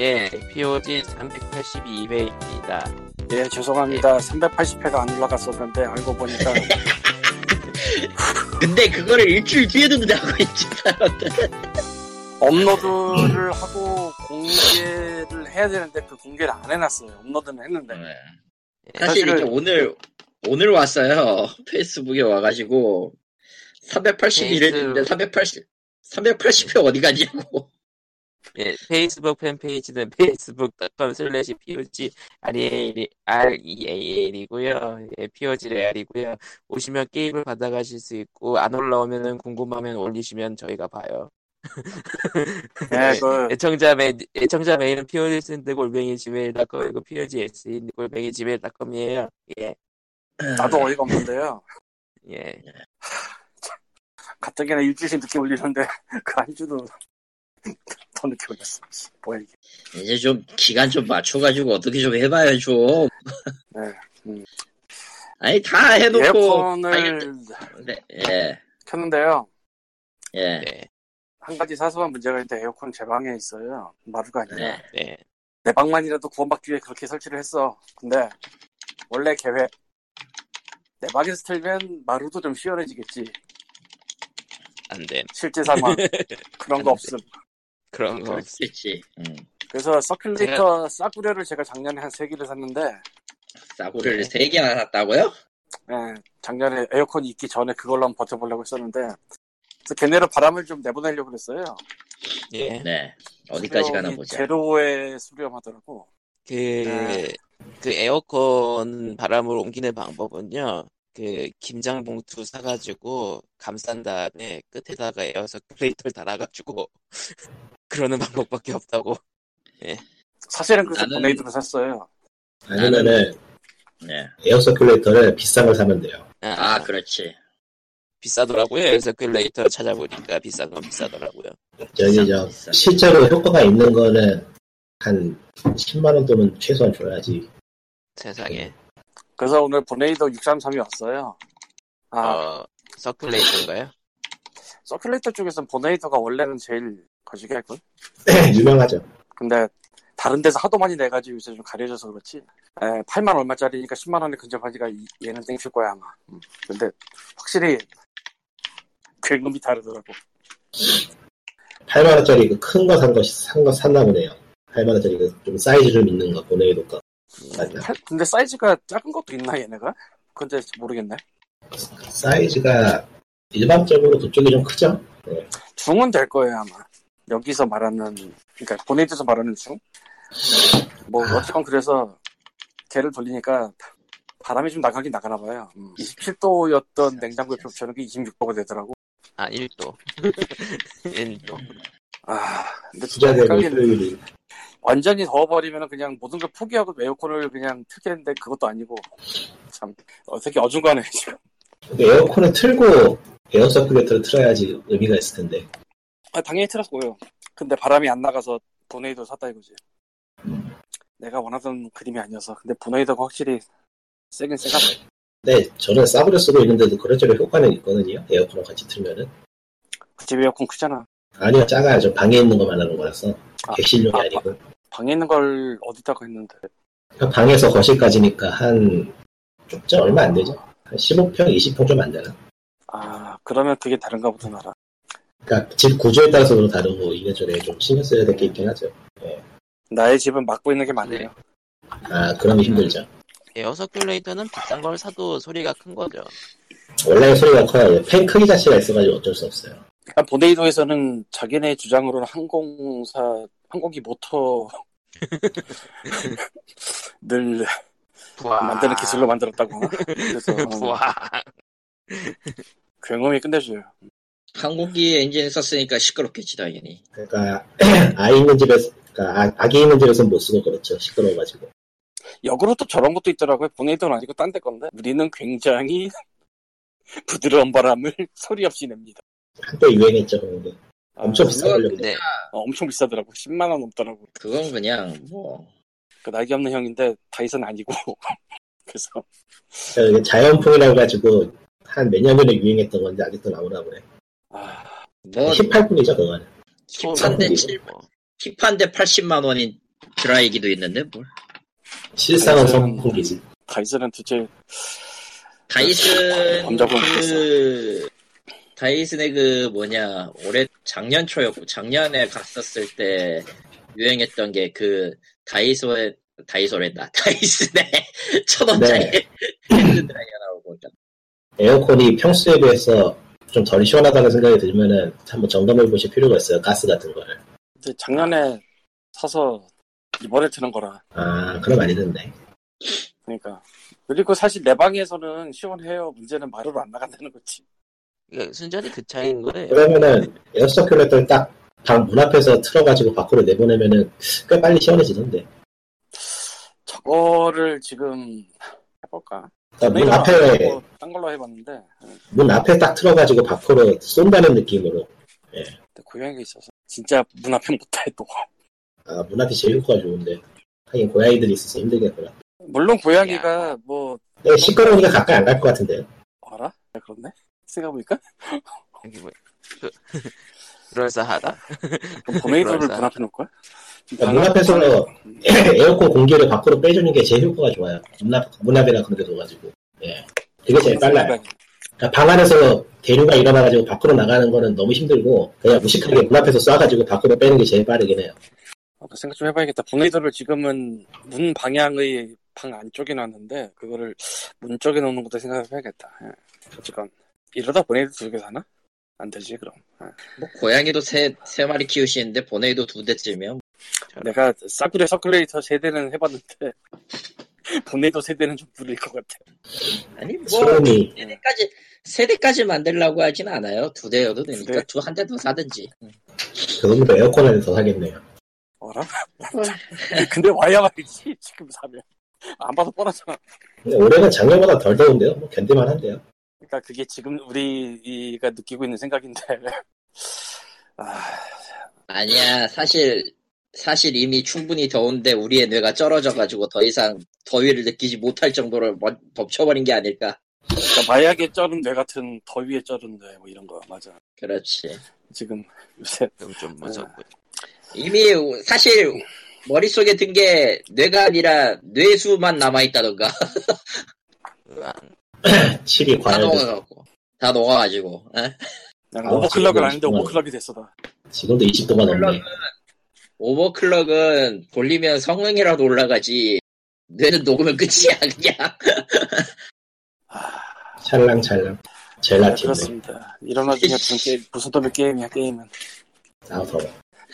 예, POD 382회입니다. 예, 죄송합니다. 예. 380회가 안 올라갔었는데 알고 보니까. 근데 그거를 일주일 뒤에도 나오고 있지, 사람들은. 업로드를 하고 공개를 해야 되는데 그 공개를 안 해놨어요. 업로드는 했는데. 사실 이제 오늘 왔어요. 페이스북에 와가지고 381회인데 380회 어디 갔냐고. 예, 페이스북 팬페이지는 facebook.com/pogreal이고요. 예, pogreal이고요. 오시면 게임을 받아가실 수 있고, 안 올라오면은 궁금하면 올리시면 저희가 봐요. 네, 애청자 메일은 pogsin드@gmail.com, pogsin드@gmail.com이에요. 예. 나도 어이가 없는데요. 예. 가뜩이나 일주일씩 늦게 올리는데 그 한 주도. 더 늦게 올렸어. 뭐야 이게. 이제 좀 기간 좀 맞춰가지고 어떻게 좀 해봐요 좀. 네. 아니 다 해놓고. 에어컨을 네. 예. 켰는데요. 예. 네. 한 가지 사소한 문제가 있는데 에어컨 제 방에 있어요. 마루가 아니라. 네. 내 방만이라도 구원받기 위해 그렇게 설치를 했어. 근데 원래 계획 내 방에서 틀면 마루도 좀 시원해지겠지. 안 돼. 실제 상황 그런 거 없음. 그런 거 없겠지. 그래서 서큘레이터 싸구려를 제가 작년에 한 3개를 샀는데. 싸구려를 3개나 샀다고요? 네, 작년에 에어컨이 있기 전에 그걸로 한번 버텨보려고 했었는데, 그래서 걔네로 바람을 좀 내보내려고 그랬어요. 예. 네. 어디까지 가나 보자. 제로에 수렴하더라고. 그 에어컨 바람을 옮기는 방법은요, 그 김장 봉투 사가지고 감싼 다음에 끝에다가 에어서큘레이터를 달아가지고 그러는 방법밖에 없다고. 예. 사실은 그래서 보네이드로 샀어요. 아니면은 네. 에어서큘레이터를 비싼 걸 사면 돼요. 아 그렇지. 비싸더라고요. 에어서큘레이터 찾아보니까 비싼 건 비싸더라고요. 저기죠. 실제로 효과가 있는 거는 한 10만 원 돈은 최소한 줘야지. 세상에. 그래서 오늘 보네이더 633이 왔어요. 서큘레이터인가요? 서큘레이터 쪽에서는 보네이더가 원래는 제일 거시기 할걸? 유명하죠. 근데 다른 데서 하도 많이 내가지고 요새 좀 가려져서 그렇지. 8만 얼마짜리니까 10만 원에 근접하기가 얘는 땡칠 거야 아마. 근데 확실히 굉음이 다르더라고. 8만 원짜리 그 큰 거 산 거 샀나 보네요. 8만 원짜리 그 좀 사이즈 좀 있는 거 보네이더가. 근데 사이즈가 작은 것도 있나 얘네가? 그건 잘 모르겠네. 사이즈가 일반적으로 그쪽이 좀 크죠? 네. 중은 될 거예요 아마. 여기서 말하는, 그러니까 보네이드에서 말하는 중? 뭐 어쨌건 그래서 걔를 돌리니까 바람이 좀 나가긴 나가나 봐요. 27도였던 냉장고에 겹쳐는 게 26도가 되더라고. 아 1도. 1도. 아 근데 진짜 헷갈리네. 완전히 더워버리면 그냥 모든 걸 포기하고 에어컨을 그냥 틀겠는데 그것도 아니고 참 어떻게 어중간해 지금. 에어컨을 틀고 에어서큘레이터를 틀어야지 의미가 있을 텐데. 아 당연히 틀었고요. 근데 바람이 안 나가서 보네이더 샀다 이거지. 내가 원하던 그림이 아니어서. 근데 보네이더가 확실히 세긴 세다. 네, 저는 싸구려 쓰고 있는데도 그런저런 효과는 있거든요. 에어컨을 같이 틀면은. 그 집 에어컨 크잖아. 아니요, 작아요. 저 방에 있는 거 말하는 거라서. 객실용이 아니고. 방에 있는 걸 어디다가 했는데? 그러니까 방에서 거실까지니까 한 좁죠? 얼마 안 되죠? 한 15평, 20평 좀 안 되나? 아, 그러면 그게 다른가 보다 나라. 그러니까 집 구조에 따라서 도 다르고 이래저래 좀 신경 써야 될 게 있긴 하죠. 예. 나의 집은 막고 있는 게 많네요. 아, 그러면 힘들죠. 에어서큘레이터는 비싼 걸 사도 소리가 큰 거죠. 원래 소리가 커요. 팬 크기 자체가 있어가지고 어쩔 수 없어요. 보네이도에서는 자기네 주장으로는 항공기 모터 늘 만드는 기술로 만들었다고. 그래서 굉음이 끝내줘요. 항공기 엔진 썼으니까 시끄럽겠지 당연히. 그러니까 아이 있는 집에서, 그러니까 아기 있는 집에서는 못 쓰고 그렇죠. 시끄러워가지고. 역으로 또 저런 것도 있더라고요. 보네이도는 아니고 딴 데 건데 우리는 굉장히 부드러운 바람을 소리 없이 냅니다. 한때 유행했죠, 근데. 엄청 비싸더라고. 네. 엄청 비싸더라고. 10만 원 넘더라고. 그건 그냥 뭐. 그 날개 없는 형인데 다이슨 아니고. 그래서. 그러니까 자연풍이라고 가지고 한 몇 년 전에 유행했던 건데 아직도 나오라고 그래. 아, 뭐 18분이죠, 그거는. 13대 7. 뭐. 힙한데 80만 원인 드라이기도 있는데 뭘. 실상은 선풍기지. 다이슨은 도대체 다이슨의 그 뭐냐 올해 작년 초였고 작년에 갔었을 때 유행했던 게 그 다이슨의 1,000원짜리 핸드 드라이가 나오고. 에어컨이 평수에 비해서 좀 덜 시원하다는 생각이 들면은 한번 점검해 보실 필요가 있어요. 가스 같은 거를. 근데 작년에 사서 이번에 트는 거라. 아, 그럼 안 되는데. 그러니까. 그리고 사실 내 방에서는 시원해요. 문제는 마루로 안 나간다는 거지. 그러니까 순전히 그 차이인 거예요. 그러면은 에어서큘레이터를 딱 방 문 앞에서 틀어가지고 밖으로 내보내면은 꽤 빨리 시원해지던데. 저거를 지금 해볼까? 그러니까 문 앞에 딴 걸로 해봤는데 문 앞에 딱 틀어가지고 밖으로 쏜다는 느낌으로. 예. 근데 고양이가 있어서 진짜 문 앞에 못해 또. 아, 문 앞이 제일 효과가 좋은데 하긴 고양이들이 있어서 힘들겠구나. 물론 고양이가 야. 뭐 네, 시끄러우니까 가까이 안 갈 것 같은데요. 알아? 네, 그렇네. 생각해보니까 그럴싸하다. 그럼 범행도를 문 앞에 놓을걸? 그러니까 문 앞에서 에어컨 공기를 밖으로 빼주는 게 제일 효과가 좋아요. 문 앞이나 그런 데 둬가지고. 예. 그게 제일 빨라요. 그러니까 방 안에서 대류가 일어나가지고 밖으로 나가는 거는 너무 힘들고 그냥 무식하게 문 앞에서 쏴가지고 밖으로 빼는 게 제일 빠르긴 해요. 생각 좀 해봐야겠다. 보네이더를 지금은 문 방향의 방 안쪽에 놨는데 그거를 문 쪽에 놓는 것도 생각해봐야겠다. 어쨌건 이러다 보네이더 두 개 사나? 안 되지 그럼. 뭐 고양이도 세 마리 키우시는데 보네이더 두 대쯤이면. 내가 싸구려 서큘레이터 세대는 해봤는데 보네이더 세대는 좀 부릴 것 같아. 아니 뭐 세대까지 만들려고 하진 않아요. 두 대여도 되니까 두 한 대도 사든지. 그놈도 에어컨 안에서 사겠네요. 와라? 근데 와야 말이지 지금 사면 안 봐서 뻔하잖아. 근데 올해는 작년보다 덜 더운데요? 뭐 견딜만 한데요. 그러니까 그게 지금 우리가 느끼고 있는 생각인데. 아니야 사실 이미 충분히 더운데 우리의 뇌가 쩔어져가지고 더 이상 더위를 느끼지 못할 정도로 덮쳐버린 게 아닐까. 그러니까 마약에 쩔은 뇌 같은 더위에 쩔은 뇌 뭐 이런 거 맞아. 그렇지. 지금 요새 좀 무섭고. 이미 사실 머릿속에 든 게 뇌가 아니라 뇌수만 남아있다던가. 7이 다 녹아가지고. 오버클럭은 아닌데 오버클럭이 됐어 다. 지금도 20도가 넘네. 오버클럭은 돌리면 성능이라도 올라가지 뇌는 녹으면 끝이야 그냥. 찰랑찰랑 젤라틴. 그렇습니다. 이런 와중에 무슨 더비 게임이야 게임은. 아 더워.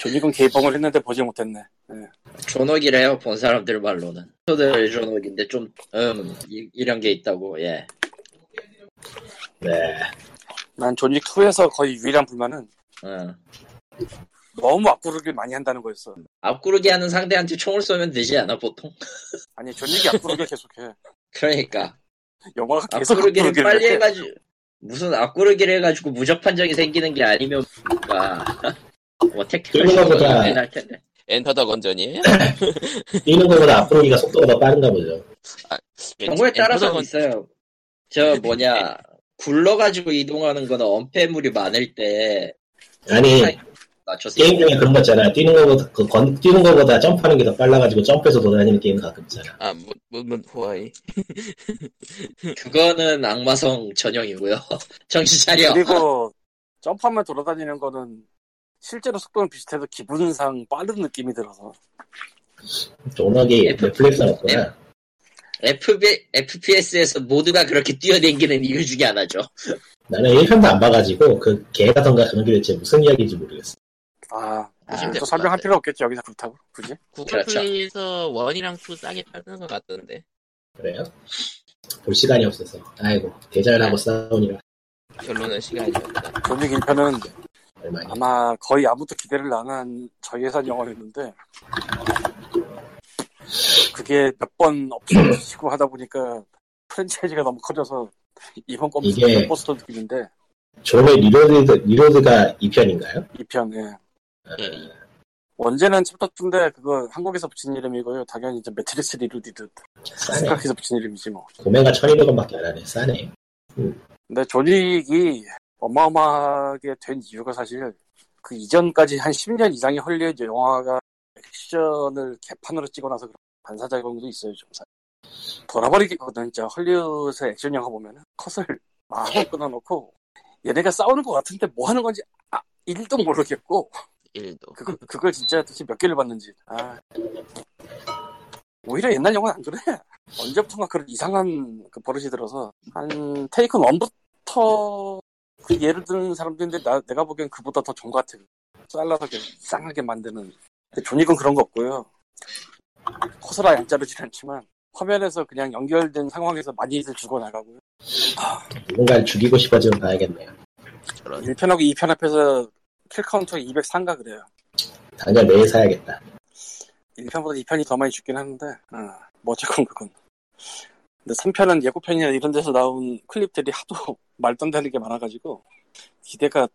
존익은 개입봉을 했는데 보지 못했네. 네. 존옥이래요 본 사람들 말로는. 저들 존옥인데 좀 이런 게 있다고. 예. 네. 난 존익 2에서 거의 유일한 불만은 너무 앞구르기를 많이 한다는 거였어. 앞구르기 하는 상대한테 총을 쏘면 되지 않아 보통? 아니 존익이 앞구르기를 계속해. 그러니까. 영화가 계속 앞구르기를 빨리 해. 해가지고 무슨 앞구르기를 해가지고 무적판정이 생기는 게 아니면 뭔가. 뭐 뛰는 것보다 엔터더 건전이 뛰는 것보다 앞으로기가 속도가 더 빠른가 보죠. 경우에 따라서 있어요. 저 뭐냐 굴러가지고 이동하는 거는 언패물이 많을 때 아니 게임 중에 그런 거 있잖아. 뛰는 것보다 점프하는 게 더 빨라가지고 점프해서 돌아다니는 게임 가끔 있잖아. 아 호와이 그거는 악마성 전형이고요. 정신 차려. 그리고 점프하면 돌아다니는 거는 실제로 속도는 비슷해도 기분상 빠른 느낌이 들어서. 워낙에 넷플릭스가 없구나. FPS에서 모두가 그렇게 뛰어댕기는 이유 중에 하나죠. 나는 1편도 안 봐가지고 그 개라던가 그런 게 대체 무슨 이야기인지 모르겠어. 또 설명할 필요 없겠지 여기서 그렇다고 굳이? 구글 플레이에서 1이랑 2 싸게 파는 것 같던데. 그래요? 볼 시간이 없어서. 아이고 대잘하고 싸우니까. 결론은 시간이 없다. 조믹 1편은 아마 거의 아무도 기대를 안 한 저예산 영화였는데 그게 몇 번 없어지고 하다 보니까 프랜차이즈가 너무 커져서 이번 건 무슨 포스터 느낌인데. 저번에 리로드가 2편인가요? 2편, 예. 원제는 챕터 2인데 그거 한국에서 붙인 이름이고요. 당연히 이제 매트릭스 리로디드 생각해서 붙인 이름이지 뭐. 구매가 1,200원밖에 안 하네. 싸네. 근데 존윅이 어마어마하게 된 이유가 사실 그 이전까지 한 10년 이상이 헐리의 영화가 액션을 개판으로 찍어놔서 그런 반사작용도 있어요, 좀. 돌아버리기거든, 진짜. 헐리우드에서 액션 영화 보면은 컷을 막 끊어놓고, 얘네가 싸우는 것 같은데 뭐 하는 건지, 아, 1도 모르겠고. 1도. 그걸 진짜 도대체 몇 개를 봤는지. 아. 오히려 옛날 영화는 안 그래. 언제부턴가 그런 이상한 그 버릇이 들어서, 한, 테이큰 1부터, 그 예를 드는 사람들인데, 내가 보기엔 그보다 더 좋은 것 같아. 잘라서 이상하게 만드는. 근데 존익은 그런 거 없고요. 커서라 안 자르진 않지만, 화면에서 그냥 연결된 상황에서 많이들 죽어나가고요. 누군가를 죽이고 싶어지면 봐야겠네요. 1편하고 2편 앞에서 킬카운터 203가 그래요. 당장 매일 사야겠다. 1편보다 2편이 더 많이 죽긴 하는데, 뭐 어쨌건 그건. 근데 3편은 예고편이나 이런 데서 나온 클립들이 하도 말도 안 되는 게 많아가지고 기대가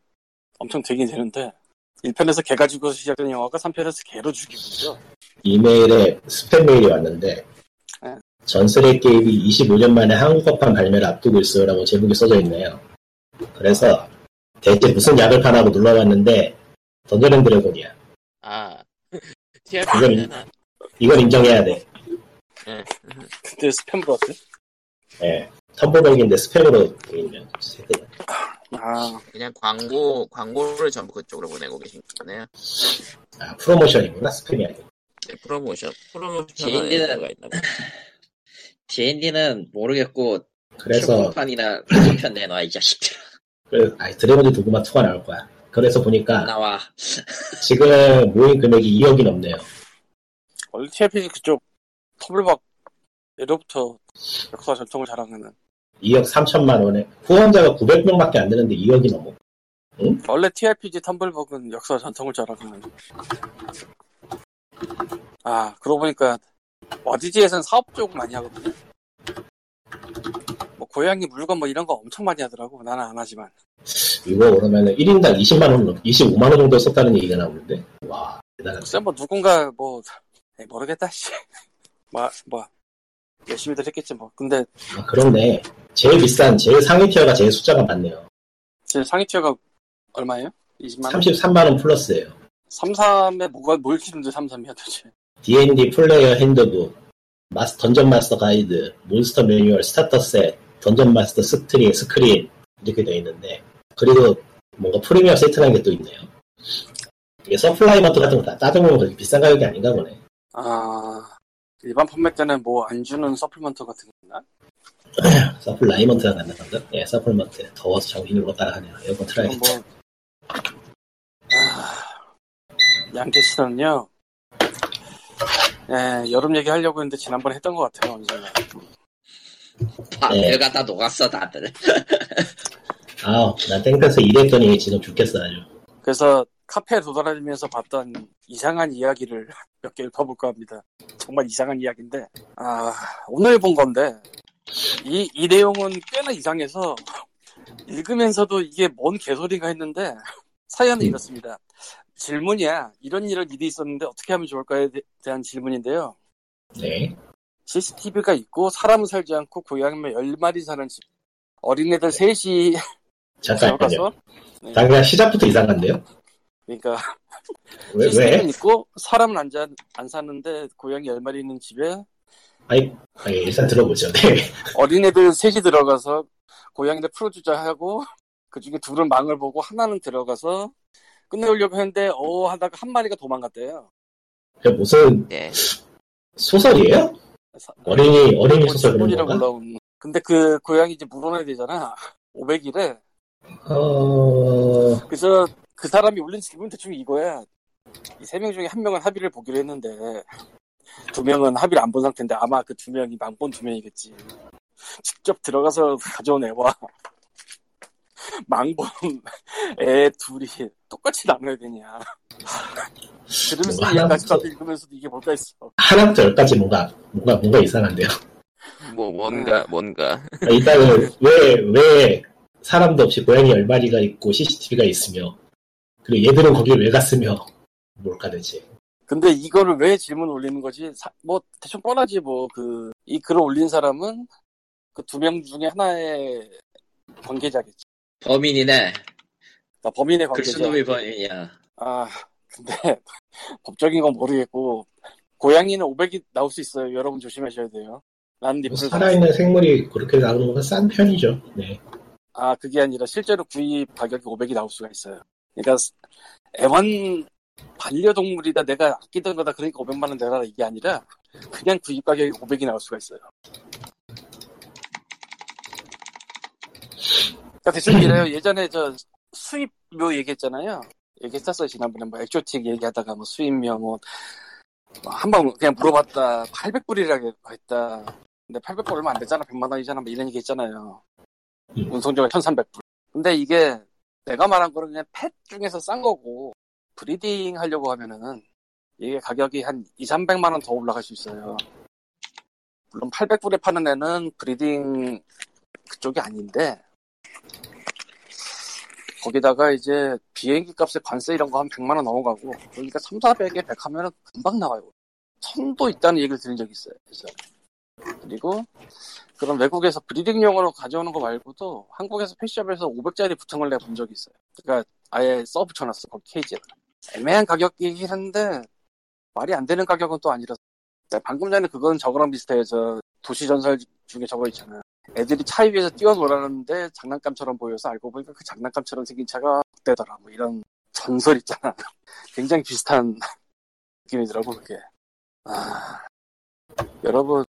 엄청 되긴 되는데, 1편에서 개가 죽어서 시작된 영화가 3편에서 개로 죽이고 있죠. 이메일에 스팸 메일이 왔는데, 전설의 게임이 25년 만에 한국어판 발매를 앞두고 있어요라고 제목이 써져 있네요. 그래서 대체 무슨 약을 파나고 눌러봤는데 던전 앤 드래곤이야. 아, 이건 인정해야 돼. 네. 근데 스팸 버스? 네, 텀블벅인데 스팸으로 보이면 세대가. 아, 그냥 광고를 전부 그쪽으로 보내고 계신 거네요. 아, 프로모션이구나. 스팸이 아니고. 네, 프로모션. D&D가 있나 봐. D&D는 모르겠고, 그래서 초판이나 초편 내놔 이 자식들. 그, 아, 드래곤즈 도그마 2가 나올 거야. 그래서 보니까 나와. 지금 모인 금액이 2억이 넘네요. TRPG 그쪽 터블박 예로부터 역사 전통을 자랑하는 2억 3천만 원에 후원자가 900명밖에 안 되는데 2억이 넘어. 응? 원래 TRPG 텀블벅은 역사 전통을 자랑하는. 아, 그러고 보니까. 어디지에서는 사업 쪽을 많이 하거든요. 뭐 고양이 물건 뭐 이런 거 엄청 많이 하더라고. 나는 안 하지만. 이거 그러면 1인당 20만 원, 25만 원 정도 썼다는 얘기가 나오는데. 와, 대단하다. 글쎄 뭐 누군가 뭐 모르겠다 씨. 뭐 열심히들 했겠지 뭐. 근데 아, 그렇네. 제일 비싼 제일 상위 티어가 제일 숫자가 많네요. 제일 상위 티어가 얼마예요? 20만 원? 33만 원 플러스예요. 33에 뭐가 뭘 치는데 33이야 도대체. D&D 플레이어 핸드북, 던전 마스터 가이드, 몬스터 매뉴얼, 스타터 셋, 던전 마스터 스크린 이렇게 되어 있는데, 그리고 뭔가 프리미엄 세트라는 게 또 있네요. 이게 서플라이먼트 같은 거 다 따져보면 그렇게 비싼 가격이 아닌가 보네. 아, 일반 판매때는 뭐 안 주는 서플먼트 같은 건가? 서플라이먼트랑 같나 방금? 예, 서플먼트. 더워서 정신으로 따라하네요. 이거 트라이겠다. 뭐... 아, 양캐스는요. 예, 여름 얘기 하려고 했는데 지난번에 했던 것 같아요. 언젠가 다들 갖다 녹았어 다들. 아우, 나 땡볕에서 일했더니 지금 죽겠어 아주. 그래서 카페에 도달하면서 봤던 이상한 이야기를 몇 개 읽어볼까 합니다. 정말 이상한 이야기인데, 아, 오늘 본 건데 이 내용은 꽤나 이상해서 읽으면서도 이게 뭔 개소리인가 했는데, 사연은 이렇습니다. 질문이야. 이런 일을 미리 있었는데 어떻게 하면 좋을까에 대한 질문인데요. 네. CCTV가 있고 사람은 살지 않고 고양이만 10마리 사는 집. 어린애들 네. 셋이 잠깐만요. 네. 당장 시작부터 이상한데요? 그러니까 CCTV는 있고 사람은 안 사는데 고양이 10마리 있는 집에 아니 일단 들어보죠. 네. 어린애들 셋이 들어가서 고양이를 풀어주자 하고, 그중에 둘은 망을 보고 하나는 들어가서 끝내려고 했는데 하다가 한 마리가 도망갔대요. 무슨 소설이에요? 어린이 소설 그런 건가? 근데 그 고양이 이제 물어내야 되잖아. 500일에. 그래서 그 사람이 올린 질문 대충 이거야. 이 세 명 중에 한 명은 합의를 보기로 했는데 두 명은 합의를 안 본 상태인데, 아마 그 두 명이 망본 두 명이겠지. 직접 들어가서 가져온 애와 망본 애 둘이 똑같이 나눠야 되냐. 들으면서 이해까지 나도 읽으면서도 이게 뭘까 했어. 하나부터 열까지 뭔가 이상한데요. 뭔가. 일단은 왜 사람도 없이 고양이 10마리가 있고 CCTV가 있으며, 그리고 얘들은 거길 왜 갔으며, 뭘까 대체. 근데 이거를 왜 질문 올리는 거지? 뭐 대충 뻔하지 뭐. 이 글을 올린 사람은 그 두 명 중에 하나의 관계자겠지. 범인이네. 나 범인의 관계자. 글쓴놈이 범인이야. 아, 근데 법적인 건 모르겠고 고양이는 500이 나올 수 있어요. 여러분 조심하셔야 돼요. 살아있는 생물이 그렇게 나오는 건 싼 편이죠. 네. 아, 그게 아니라 실제로 구입 가격이 500이 나올 수가 있어요. 그러니까 애완 반려동물이다, 내가 아끼던 거다, 그러니까 500만 원 내놔라, 이게 아니라 그냥 구입 가격이 500이 나올 수가 있어요. 그러니까 대충 이래요. 예전에 저 수입묘 얘기했잖아요. 얘기했었어요. 지난번에 뭐 엑조틱 얘기하다가 뭐 수입묘 뭐 한번 그냥 물어봤다. 800불이라고 했다. 근데 800불 얼마 안 되잖아. 100만 원이잖아. 뭐 이런 얘기 했잖아요. 운송료가 1,300불. 근데 이게 내가 말한 거는 그냥 펫 중에서 싼 거고, 브리딩 하려고 하면은 이게 가격이 한 2, 300만 원 더 올라갈 수 있어요. 물론 800불에 파는 애는 브리딩 그쪽이 아닌데, 거기다가 이제 비행기 값에 관세 이런 거 한 100만 원 넘어가고, 그러니까 3, 400에 100 하면은 금방 나와요. 1000도 있다는 얘기를 들은 적이 있어요. 그래서. 그리고 그런 외국에서 브리딩용으로 가져오는 거 말고도 한국에서 펫샵에서 500짜리 붙은 걸 내가 본 적이 있어요. 그러니까 아예 써 붙여놨어, 거기 케이지에. 애매한 가격이긴 한데 말이 안 되는 가격은 또 아니라서. 방금 전에 그건 저거랑 비슷해요. 저 도시전설 중에 저거 있잖아요. 애들이 차 위에서 뛰어놀았는데 장난감처럼 보여서 알고 보니까 그 장난감처럼 생긴 차가 복대더라, 뭐 이런 전설 있잖아. 굉장히 비슷한 느낌이더라고 그게. 여러분,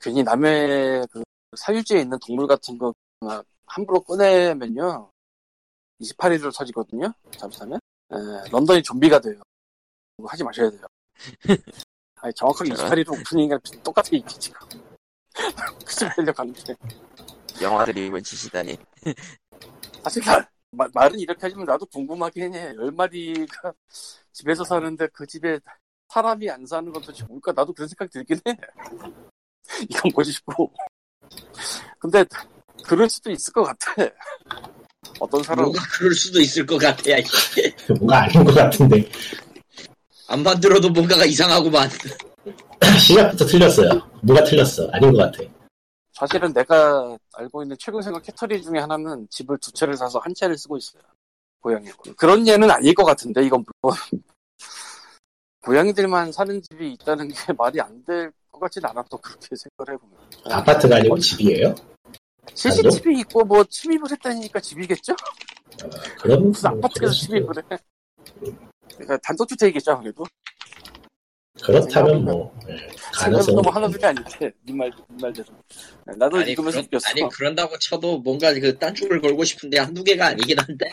괜히 남의 사유지에 있는 동물 같은 거 함부로 꺼내면요, 28일로 터지거든요. 잠시만요. 런던이 좀비가 돼요. 그거 하지 마셔야 돼요. 아니, 정확하게 28일로 오프닝이랑 똑같은 게 있겠지. 그치, 달려가는데. 영화들이 외치시다니. 사실, 말은 이렇게 하지만 나도 궁금하긴 해. 10마리가 집에서 사는데 그 집에 사람이 안 사는 것도 좋을까? 나도 그런 생각이 들긴 해. 이건 뭐지 싶고. 근데 그럴 수도 있을 것 같아. 어떤 사람 뭔가 그럴 수도 있을 것 같아. 이게 뭔가 아닌 것 같은데. 안 만들어도 뭔가가 이상하고만. 시작부터 틀렸어요. 뭐가 틀렸어? 아닌 것 같아. 사실은 내가 알고 있는 최근 생각 캐터리 중에 하나는 집을 2채를 사서 1채를 쓰고 있어요. 고양이. 그런 예는 아닐 것 같은데, 이건 물론. 고양이들만 사는 집이 있다는 게 말이 안 될 것 같진 않아, 또 그렇게 생각을 해보면. 아파트가 아니고 집이에요? CCTV 있고 뭐 침입을 했다니까 집이겠죠? 그럼 무슨 아파트에서 침입을 해? 그러니까 단독주택이겠죠, 아무래도. 그렇다면 뭐 가능성은 뭐 하나둘이 아닌데, 네 말대로. 나도 읽으면서 느꼈어. 아니, 그런다고 쳐도 뭔가 그 딴 줄을 걸고 싶은데 한두 개가 아니긴 한데.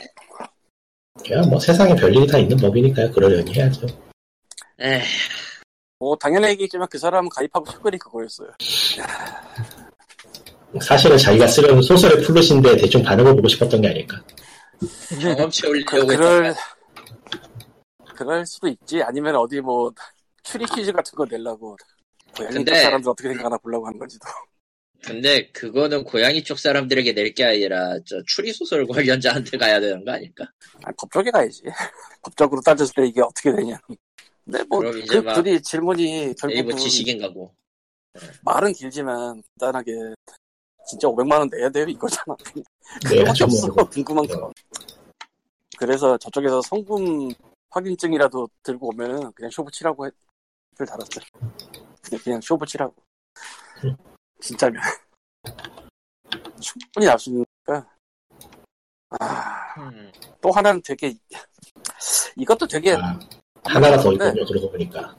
그냥 뭐 세상에 별일이 다 있는 법이니까요. 그러려니 해야죠. 에이, 뭐 당연히 얘기했지만 그 사람은 가입하고 댓글이 그거였어요. 사실은 자기가 쓰려는 소설의 플롯인데 대충 반응을 보고 싶었던 게 아닐까. 경험치 올리려고 했다. 그럴 수도 있지. 아니면 어디 뭐 추리 퀴즈 같은 거 내려고 고양이 쪽 사람들 어떻게 생각하나 보려고 하는 건지도. 근데 그거는 고양이 쪽 사람들에게 낼 게 아니라 저 추리 소설 관련자한테 가야 되는 거 아닐까? 아니, 법적에 가야지. 법적으로 따졌을 때 이게 어떻게 되냐. 네, 뭐, 둘이 질문이 결국은 지식인가고. 말은 길지만 간단하게 진짜 500만 원 내야 돼요, 이거잖아. 네, 그것밖에 없어, 궁금한 거. 그래서 저쪽에서 성금 확인증이라도 들고 오면은 그냥 쇼부 치라고 글 달았어요. 그냥 쇼부 치라고. 진짜면 충분히 날 수 있으니까. 또 하나는 되게 이것도 되게. 하나가 더 있군요, 그러고 보니까.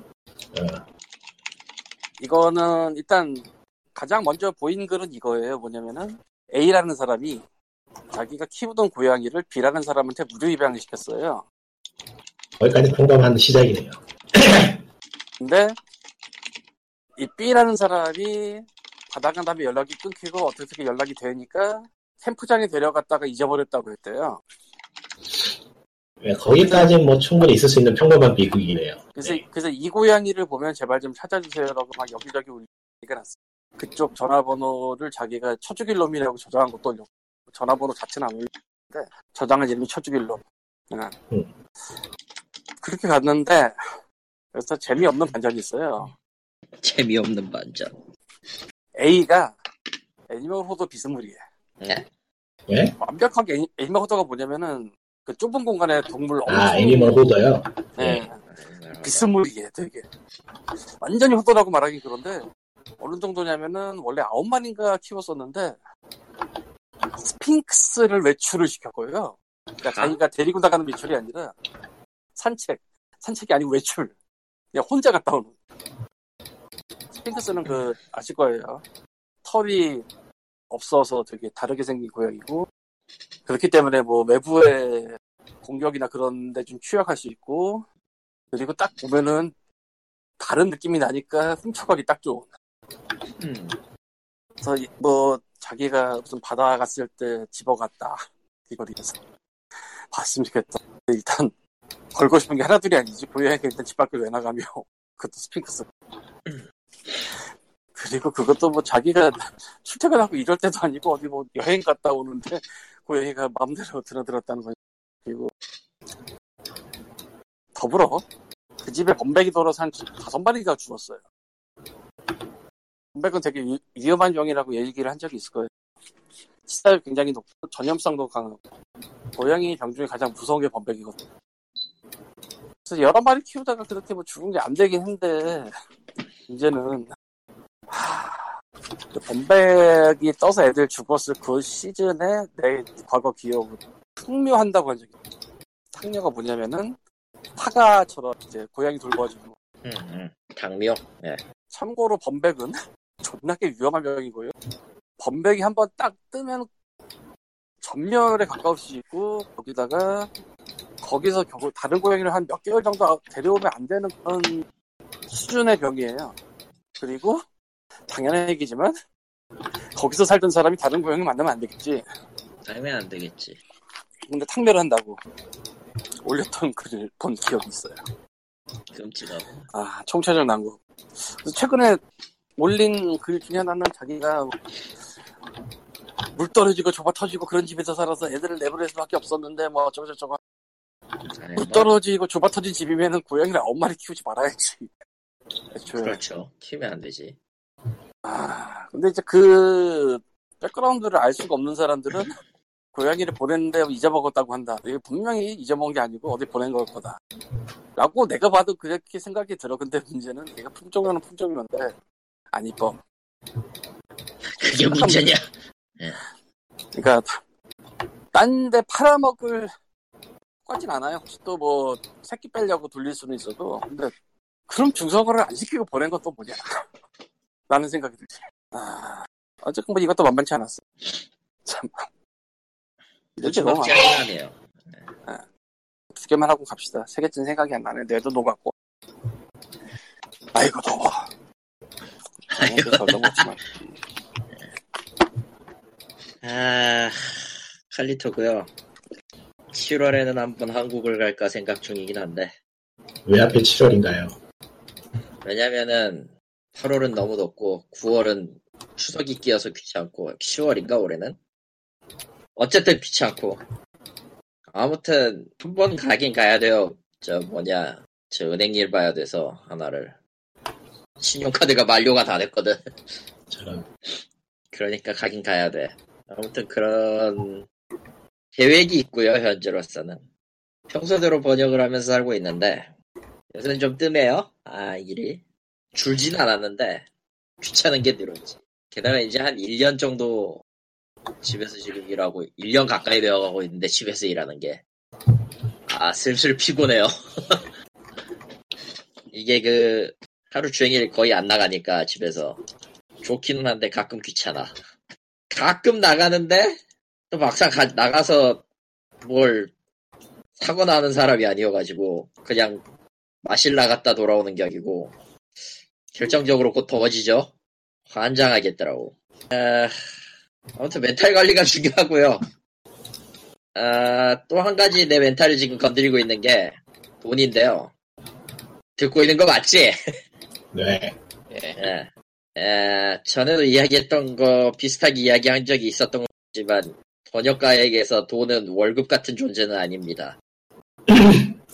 이거는 일단 가장 먼저 보인 글은 이거예요. 뭐냐면은 A라는 사람이 자기가 키우던 고양이를 B라는 사람한테 무료 입양을 시켰어요. 거기까지 공감하는 시작이네요. 근데 이 B라는 사람이 받아간 다음에 연락이 끊기고 어떻게 연락이 되니까 캠프장에 데려갔다가 잊어버렸다고 했대요. 네, 거기까지 뭐 충분히 있을 수 있는 평범한 비극이네요. 그래서, 네. 그래서 이 고양이를 보면 제발 좀 찾아주세요라고 막 여기저기 울리니까 났어. 그쪽 전화번호를 자기가 쳐죽일 놈이라고 저장한 것도 올렸고, 전화번호 자체는 안 올렸는데 저장한 이름이 쳐죽일 놈. 그렇게 갔는데, 그래서 재미없는 반전이 있어요. 재미없는 반전. A가 애니멀 호도 비스무리해. 네? 네? 완벽하게 애니멀 호도가 뭐냐면은 그 좁은 공간에 동물. 애니멀 호더요? 네. 비스무리게 되게 완전히 호도라고 말하기 그런데 어느 정도냐면은 원래 9만인가 키웠었는데 스핑크스를 외출을 시켰고요. 그러니까 자기가 데리고 나가는 외출이 아니라 산책이 아니고 외출. 그냥 혼자 갔다 오는. 스핑크스는 그 아실 거예요. 털이 없어서 되게 다르게 생긴 고양이고 그렇기 때문에 뭐 외부의 공격이나 그런 데 좀 취약할 수 있고 그리고 딱 보면은 다른 느낌이 나니까 훔쳐가기 딱 좋은. 그래서 뭐 자기가 무슨 바다 갔을 때 집어갔다 이 거리에서 봤으면 좋겠다. 일단 걸고 싶은 게 하나둘이 아니지. 고양이가 일단 집 밖을 왜 나가며 그것도 스핑크스. 그리고 그것도 뭐 자기가 출퇴근하고 이럴 때도 아니고 어디 뭐 여행 갔다 오는데 고양이가 마음대로 드나들었다는 거지. 그리고 더불어 그 집에 범백이 돌아서 한 5마리가 죽었어요. 범백은 되게 위험한 종이라고 얘기를 한 적이 있을 거예요. 치사율 굉장히 높고 전염성도 강하고 고양이 병 중에 가장 무서운 게 범백이거든요. 그래서 여러 마리 키우다가 그렇게 뭐 죽은 게 안 되긴 한데 이제는 범백이 떠서 애들 죽었을 그 시즌에 내 과거 기억을 탕묘한다고 한 적이 있어요. 탕묘가 뭐냐면은 파가처럼 이제 고양이 돌봐주고. 탕묘. 네. 참고로 범백은 존나게 위험한 병이고요. 범백이 한번 딱 뜨면 전멸에 가까울 수 있고 거기서 결국 다른 고양이를 한 몇 개월 정도 데려오면 안 되는 그런 수준의 병이에요. 그리고 당연한 얘기지만 거기서 살던 사람이 다른 고양이 만나면 안 되겠지. 살면 안 되겠지. 근데 탕멸을 한다고 올렸던 글을 본 기억이 있어요. 끔찍하고. 아, 총체적 난국. 최근에 올린 글 중에 하나는 자기가 물 떨어지고 좁아 터지고 그런 집에서 살아서 애들을 내버릴 수밖에 없었는데 뭐 어쩌고저쩌고. 물 떨어지고 좁아 터진 집이면은 고양이를 9마리 키우지 말아야지. 애초에. 그렇죠. 키우면 안 되지. 아, 근데 이제 그 백그라운드를 알 수가 없는 사람들은 고양이를 보냈는데 잊어먹었다고 한다. 이게 분명히 잊어먹은 게 아니고 어디 보낸 걸 거다. 라고 내가 봐도 그렇게 생각이 들어. 근데 문제는 내가 품종은 품종이었는데 안 이뻐. 그게 문제냐? 그러니까 딴 데 팔아먹을 같진 않아요. 혹시 또 뭐 새끼 빼려고 돌릴 수는 있어도. 근데 그럼 중성화를 안 시키고 보낸 건 또 뭐냐? 라는 생각이 들지. 아, 어쨌든 뭐 이것도 만만치 않았어. 참. 이제 너무 많아요. 두 개만 하고 갑시다. 세 개쯤 생각이 안 나네. 뇌도 녹았고. 아이고 더워. 아이고 더워. 아, 칼리토고요. 7월에는 한번 한국을 갈까 생각 중이긴 한데. 왜 앞에 7월인가요? 왜냐면은 8월은 너무 덥고 9월은 추석이 끼어서 귀찮고 10월인가 올해는? 어쨌든 귀찮고 아무튼 한번 가긴 가야 돼요. 저 은행일 봐야 돼서 하나를. 신용카드가 만료가 다 됐거든. 저런. 그러니까 가긴 가야 돼. 아무튼 그런 계획이 있고요. 현재로서는 평소대로 번역을 하면서 살고 있는데 요새는 좀 뜸해요. 아, 일이 줄진 않았는데 귀찮은 게 늘었지. 게다가 이제 한 1년 정도 집에서 지금 일하고 1년 가까이 되어가고 있는데 집에서 일하는 게 아, 슬슬 피곤해요. 이게 그 하루 종일 거의 안 나가니까 집에서 좋기는 한데 가끔 귀찮아. 가끔 나가는데 또 막상 나가서 뭘 사거나 하는 사람이 아니어가지고 그냥 마실 나갔다 돌아오는 격이고 결정적으로 곧 더워지죠. 환장하겠더라고. 아무튼 멘탈 관리가 중요하고요. 또 한 가지 내 멘탈을 지금 건드리고 있는 게 돈인데요. 듣고 있는 거 맞지? 네. 전에도 이야기했던 거 비슷하게 이야기한 적이 있었던 거지만 번역가에게서 돈은 월급 같은 존재는 아닙니다.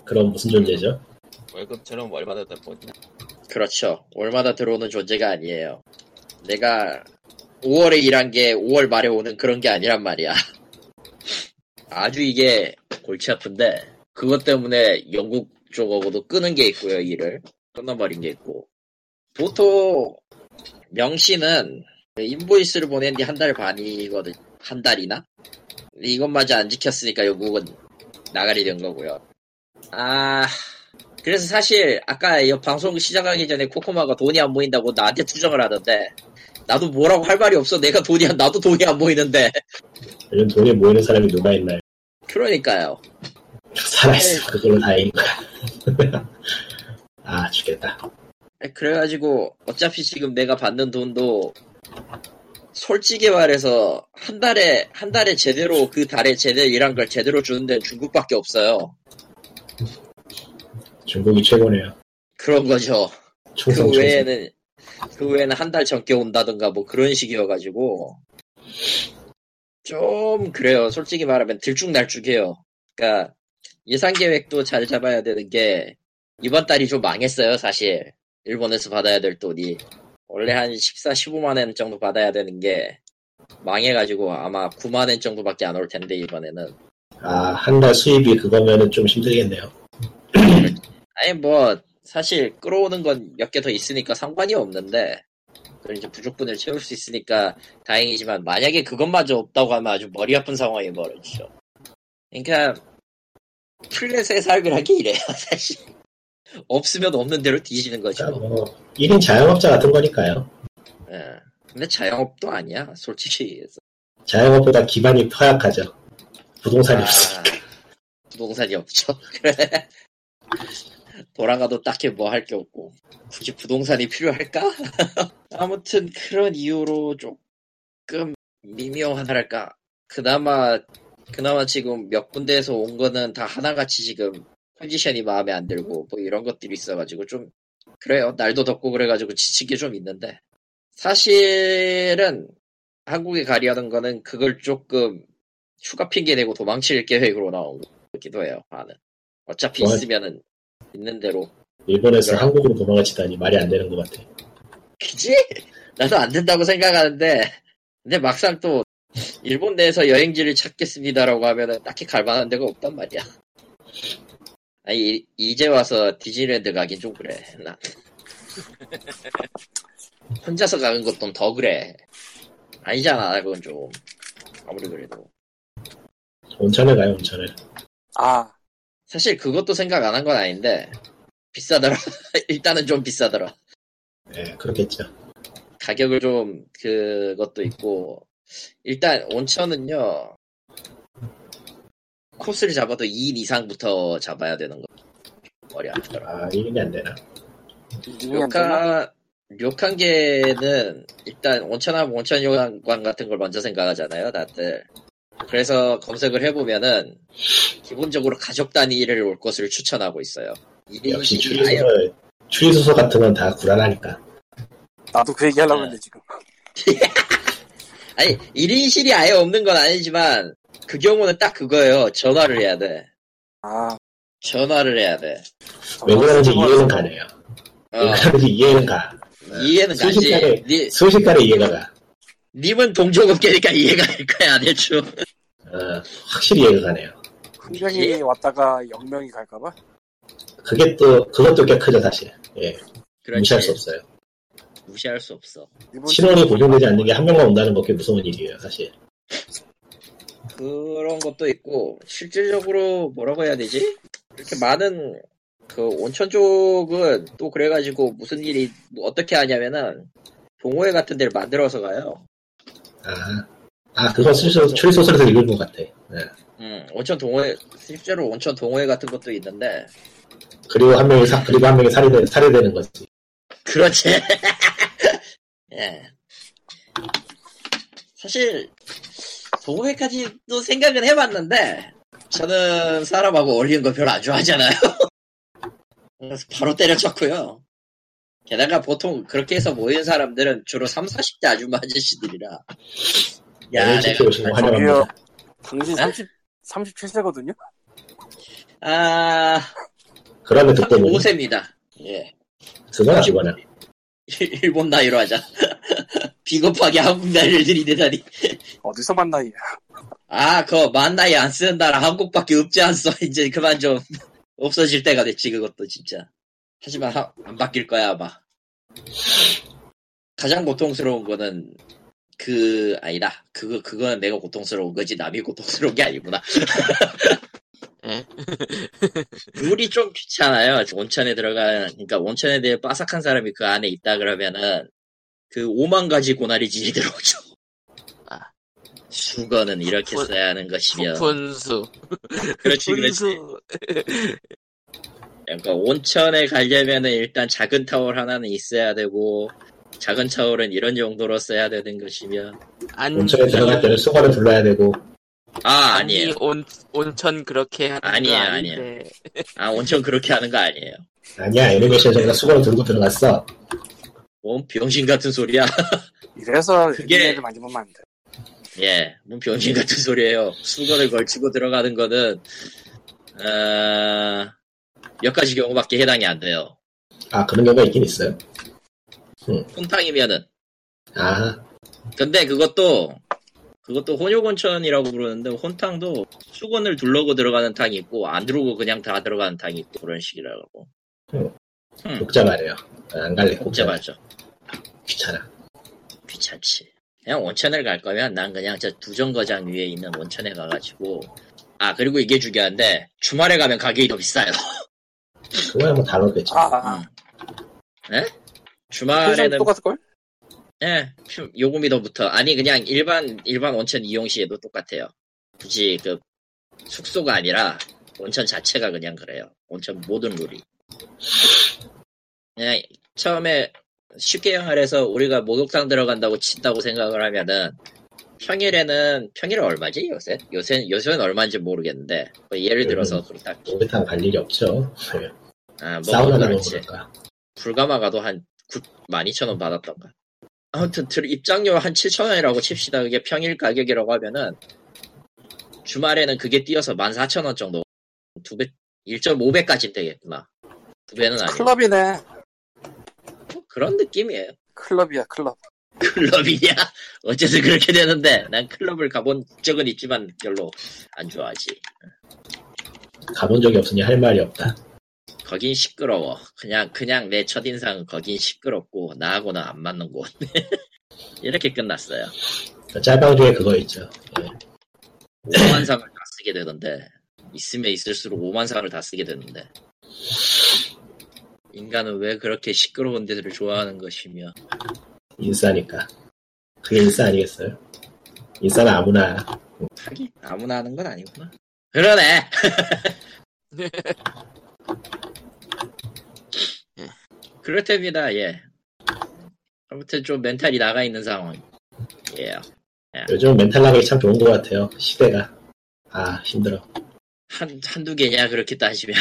그럼 무슨 존재죠? 월급처럼 월마다 들어오냐? 그렇죠. 월마다 들어오는 존재가 아니에요. 내가 5월에 일한 게 5월 말에 오는 그런 게 아니란 말이야. 아주 이게 골치 아픈데 그것 때문에 영국 쪽하고도 끄는 게 있고요. 일을 끊어버린 게 있고. 보통 명시는 인보이스를 보낸 뒤 한 달 반이거든. 한 달이나? 이것마저 안 지켰으니까 요국은 나가리 된 거고요. 아, 그래서 사실 아까 이 방송 시작하기 전에 코코마가 돈이 안 보인다고 나한테 투정을 하던데 나도 뭐라고 할 말이 없어. 내가 나도 돈이 안 보이는데. 요즘 돈이 모이는 사람이 누가 있나요? 그러니까요. 살아있어. 그걸로 다행인 거야. 아, 죽겠다. 그래가지고 어차피 지금 내가 받는 돈도 솔직히 말해서 한 달에 제대로 그 달에 제대로 일한 걸 제대로 주는 데는 중국밖에 없어요. 중국이 최고네요. 그런 거죠. 그 외에는 한 달 전께 온다든가 뭐 그런 식이어가지고 좀 그래요. 솔직히 말하면 들쭉날쭉해요. 그러니까 예산 계획도 잘 잡아야 되는 게 이번 달이 좀 망했어요, 사실. 일본에서 받아야 될 돈이 원래 한 15만 엔 정도 받아야 되는 게 망해가지고 아마 9만 엔 정도밖에 안 올 텐데 이번에는. 아, 한 달 수입이 그거면은 좀 힘들겠네요. 아니 뭐 사실 끌어오는 건 몇 개 더 있으니까 상관이 없는데 그럼 이제 부족분을 채울 수 있으니까 다행이지만 만약에 그것마저 없다고 하면 아주 머리 아픈 상황이 벌어지죠. 그러니까 플랫의 삶이란 게 이래요, 사실. 없으면 없는 대로 뒤지는 거죠. 그러니까 뭐 1인 자영업자 같은 거니까요. 예. 근데 자영업도 아니야, 솔직히. 자영업보다 기반이 허약하죠. 부동산이 없으니까. 부동산이 없죠. 그래. 돌아가도 딱히 뭐 할 게 없고 굳이 부동산이 필요할까? 아무튼 그런 이유로 조금 미묘하다랄까. 그나마 지금 몇 군데에서 온 거는 다 하나같이 지금 컨디션이 마음에 안 들고 뭐 이런 것들이 있어가지고 좀 그래요. 날도 덥고 그래가지고 지친 게 좀 있는데 사실은 한국에 가려던 거는 그걸 조금 휴가 핑계 내고 도망칠 계획으로 나온 거기도 해요. 나는 어차피 뭐, 있으면은 있는 대로. 일본에서 그걸... 한국으로 도망치다니 말이 안 되는 것 같아. 그치? 나도 안 된다고 생각하는데 근데 막상 또 일본 내에서 여행지를 찾겠습니다라고 하면은 딱히 갈 만한 데가 없단 말이야. 아니, 이제 와서 디즈니랜드 가긴 좀 그래, 나. 혼자서 가는 것도 더 그래. 아니잖아, 그건 좀. 아무리 그래도. 온천에 가요, 온천에. 아. 사실 그것도 생각 안 한 건 아닌데, 비싸더라. 일단은 좀 비싸더라. 네, 그렇겠죠. 가격을 좀, 그것도 있고. 일단, 온천은요. 코스를 잡아도 2인 이상부터 잡아야 되는 거. 머리 아프더라. 아, 1인이 안 되나? 료칸계는 일단 온천하면 온천요양관 같은 걸 먼저 생각하잖아요, 다들. 그래서 검색을 해보면은 기본적으로 가족 단위를 올 것을 추천하고 있어요. 역시 추리소설 같은 건 다 구라나니까. 나도 그 얘기 하려고 했는데 지금. 아니, 1인실이 아예 없는 건 아니지만 그 경우는 딱 그거예요. 전화를 해야 돼. 아, 전화를 해야 돼. 왜 그러는지 이해는 가네요. 왜 그러는지 이해는 가. 이해는 가지. 순식간에 이해가 가. 님은 동종업계니까 이해가 갈 거야, 대충. 확실히 이해가 가네요. 한 명이 왔다가 0명이 갈까봐? 그것도 꽤 크죠, 사실. 예. 그렇지. 무시할 수 없어요. 무시할 수 없어. 신원이 보존되지 않는 게 한 명만 온다는 것 꽤 무서운 일이에요, 사실. 그런 것도 있고 실질적으로 뭐라고 해야 되지? 이렇게 많은 그 온천 쪽은 또 그래가지고 무슨 일이 어떻게 하냐면은 동호회 같은 데를 만들어서 가요. 아 그거 실제로 추리소설에서 읽은 것 같아. 네. 온천 동호회 실제로 온천 동호회 같은 것도 있는데 그리고 한 명이 살해되는 거지. 그렇지. 예. 사실. 동호회까지도 생각은 해봤는데 저는 사람하고 어울리는 거 별로 안 좋아하잖아요. 그래서 바로 때려쳤고요. 게다가 보통 그렇게 해서 모인 사람들은 주로 30-40대 아줌마 아저씨들이라. 야, 내가 저기요. 당신 37세거든요? 아... 그러면 35세입니다. 예. 그건 아니구나. 일본 나이로 하자. 비겁하게 한국 나이를 들이대다니. 어디서 만 나이야? 아, 그거 만 나이 안 쓰는 나라 한국밖에 없지 않소. 이제 그만 좀. 없어질 때가 됐지 그것도 진짜. 하지만 안 바뀔 거야 아마. 가장 고통스러운 거는 아니다. 그거는 내가 고통스러운 거지 남이 고통스러운 게 아니구나. 물이 좀 귀찮아요. 그러니까 온천에 대해 빠삭한 사람이 그 안에 있다 그러면은 그 5만 가지 고나리 질이 들어오죠. 아. 수건은 이렇게 써야 하는 것이며. 분수. 그렇지, 그렇지. 그러니까 온천에 가려면은 일단 작은 타월 하나는 있어야 되고, 작은 타월은 이런 용도로 써야 되는 것이며. 온천에 들어갈 때는 수건을 둘러야 되고. 아, 아니에요. 온천 그렇게 하는 아니야, 거 아니야. 아, 온천 그렇게 하는 거 아니에요. 아니야, 애니메이션에서 내가 수건을 들고 들어갔어. 뭔 병신 같은 소리야. 이래서 애니메이션을 많이 보면 안 돼. 예, 뭔 병신 같은 소리예요. 수건을 걸치고 들어가는 거는 몇 가지 경우밖에 해당이 안 돼요. 아, 그런 경우가 있긴 있어요. 혼탕이면은. 아. 근데 그것도 혼욕온천이라고 부르는데 혼탕도 수건을 둘러고 들어가는 탕이 있고 안 들어오고 그냥 다 들어가는 탕이 있고 그런 식이라고. 복잡하네요. 안 갈래. 복잡하죠. 귀찮아. 귀찮지. 그냥 온천을 갈 거면 난 그냥 저 두 정거장 위에 있는 온천에 가가지고. 아, 그리고 이게 중요한데 주말에 가면 가격이 더 비싸요. 그거야 뭐 다르겠지. 네? 주말에는 똑같을걸? 예, 요금이 더 붙어. 아니 그냥 일반 온천 이용 시에도 똑같아요. 굳이 그 숙소가 아니라 온천 자체가 그냥 그래요. 온천 모든 룰이. 그냥 처음에 쉽게 연결해서 우리가 목욕탕 들어간다고 친다고 생각을 하면은 평일은 얼마지 요새? 요새는 얼마인지 모르겠는데 뭐 예를 들어서 그렇다. 목욕탕 갈 일이 없죠. 아, 뭐 사우나나 그럴까? 불가마가도 한 12,000원 받았던가. 아무튼 입장료 한 7,000원이라고 칩시다. 그게 평일 가격이라고 하면은 주말에는 그게 뛰어서 14,000원 정도. 2배, 1.5배까지 되겠구나. 2배는 아니고. 클럽이네. 그런 느낌이에요. 클럽이야, 클럽. 클럽이냐? 어쨌든 그렇게 되는데 난 클럽을 가본 적은 있지만 별로 안 좋아하지. 가본 적이 없으니 할 말이 없다. 거긴 시끄러워. 그냥 내 첫인상은 거긴 시끄럽고 나하고는 안 맞는 곳. 이렇게 끝났어요. 짤방 중에 그거 있죠. 예. 5만 상을 다 쓰게 되던데. 있으면 있을수록 5만 상을 다 쓰게 되는데. 인간은 왜 그렇게 시끄러운 데들을 좋아하는 것이며. 인싸니까. 그게 인싸 아니겠어요? 인싸는 아무나. 하긴 아무나 하는 건 아니구나. 그러네. 그렇답니다. 예. 아무튼 좀 멘탈이 나가 있는 상황. 예. 예. 요즘 멘탈 나가기 참 좋은 것 같아요. 시대가. 아, 힘들어. 한두 개냐 그렇게 따지면.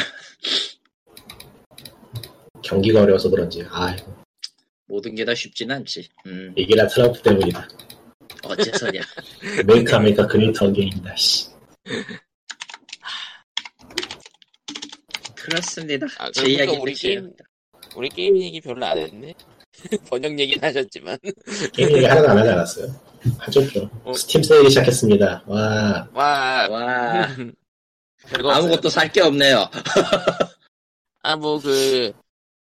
경기가 어려워서 그런지. 아이고. 모든 게 다 쉽진 않지. 이게 다 트럼프 때문이다. 어째서냐. 메이크 아메리카 그린턴 게임이다. 씨. 그렇습니다. 아, 제 이야기는 우리 게임 얘기 별로 안 했네. 번역 얘기는 하셨지만 게임 얘기 하나도 안 하지 않았어요. 하셨죠. 스팀 세일이 시작했습니다. 와. 아무것도 살 게 없네요. 아, 뭐 그